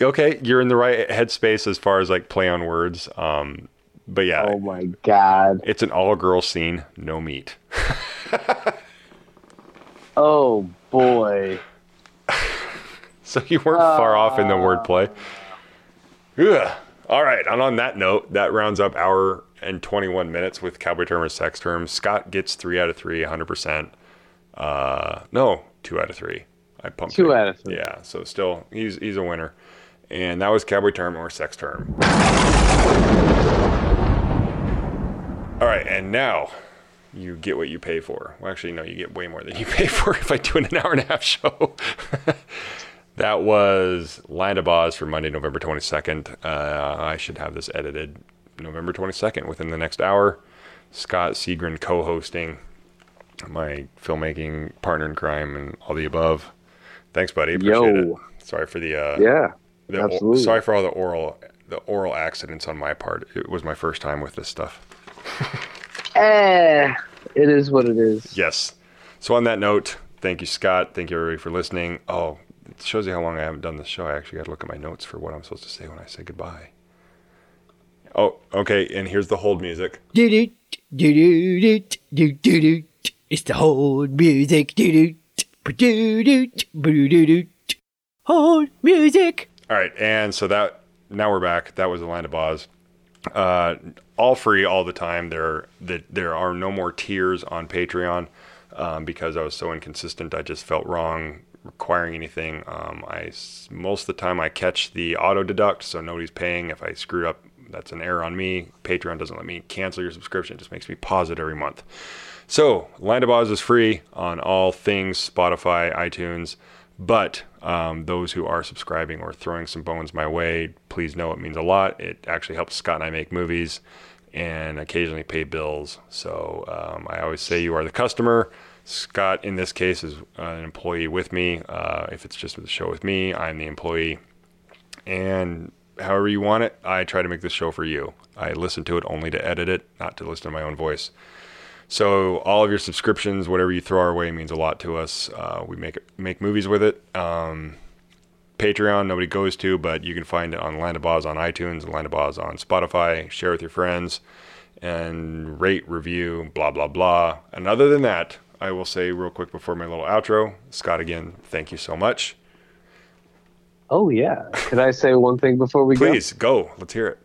Okay, you're in the right headspace as far as like play on words. Um, but yeah. Oh my God. It's an all-girl scene. No meat. Oh boy. So you weren't uh, far off in the wordplay. Ugh. All right, and on that note, that rounds up hour and twenty-one minutes with cowboy term or sex term. Scott gets three out of three, one hundred percent. Uh, no, two out of three. I pumped two it. out of three. Yeah, so still, he's he's a winner. And that was cowboy term or sex term. All right, and now you get what you pay for. Well, actually, no, you get way more than you pay for if I do an hour and a half show. That was Land of Oz for Monday, November twenty-second. Uh, I should have this edited November twenty-second within the next hour. Scott Segrin co-hosting, my filmmaking partner in crime and all the above. Thanks, buddy. Appreciate Yo. it. Sorry for the uh, yeah, the, absolutely. Sorry for all the oral the oral accidents on my part. It was my first time with this stuff. Eh, it is what it is. Yes. So on that note, thank you, Scott. Thank you everybody for listening. Oh. It shows you how long I haven't done this show. I actually got to look at my notes for what I'm supposed to say when I say goodbye. Oh, okay. And here's the hold music. Do do do do do do. It's the hold music. Do do do do do do. Hold music. All right, and so that now we're back. That was the Land of Oz. Uh, all free, all the time. There, that there are no more tiers on Patreon um, because I was so inconsistent. I just felt wrong requiring anything. um I most of the time I catch the auto deduct, so nobody's paying. If I screw up, that's an error on me. Patreon doesn't let me cancel your subscription. It just makes me pause it every month. So Land of Oz is free on all things Spotify, iTunes, but um those who are subscribing or throwing some bones my way, please know it means a lot. It actually helps Scott and I make movies and occasionally pay bills. So um I always say you are the customer. Scott, in this case, is an employee with me. Uh, if it's just with the show with me, I'm the employee. And however you want it, I try to make this show for you. I listen to it only to edit it, not to listen to my own voice. So all of your subscriptions, whatever you throw our way, means a lot to us. Uh, we make make movies with it. Um, Patreon, nobody goes to, but you can find it on Land of Oz on iTunes, Land of Oz on Spotify. Share with your friends and rate, review, blah, blah, blah. And other than that, I will say real quick before my little outro, Scott, again, thank you so much. Oh, yeah. Could I say one thing before we Please, go? Please, go. Let's hear it.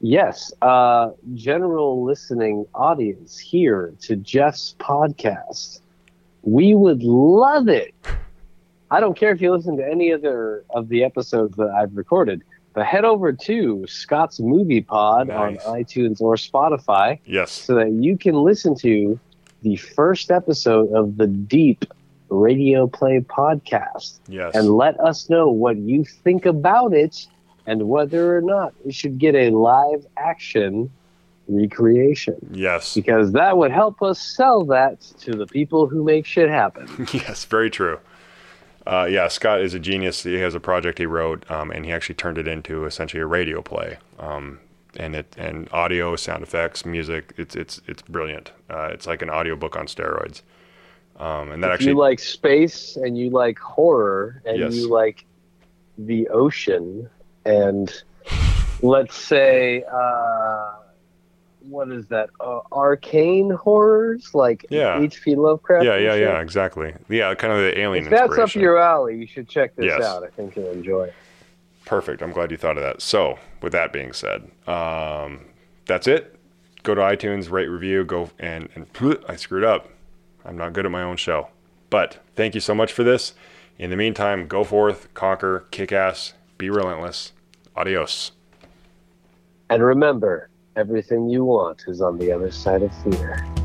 Yes. Uh, general listening audience here to Jeff's podcast. We would love it. I don't care if you listen to any other of the episodes that I've recorded, but head over to Scott's Movie Pod nice. on iTunes or Spotify. Yes. So that you can listen to the first episode of the Deep Radio Play podcast. Yes. And let us know what you think about it and whether or not we should get a live action recreation. Yes. Because that would help us sell that to the people who make shit happen. Yes, very true. Uh, yeah, Scott is a genius. He has a project he wrote, um, and he actually turned it into essentially a radio play. Um And it and audio, sound effects, music. It's it's it's brilliant. Uh, it's like an audiobook on steroids. Um, and that if actually, you like space and you like horror and yes. you like the ocean and let's say uh, what is that? Uh, arcane horrors like yeah. H P Lovecraft. Yeah, yeah, shit. yeah. Exactly. Yeah, kind of the alien. If that's up your alley, you should check this yes. out. I think you'll enjoy it. Perfect. I'm glad you thought of that. So with that being said, um, that's it. Go to iTunes, rate, review, go and, and I screwed up. I'm not good at my own show, but thank you so much for this. In the meantime, go forth, conquer, kick ass, be relentless. Adios. And remember, everything you want is on the other side of fear.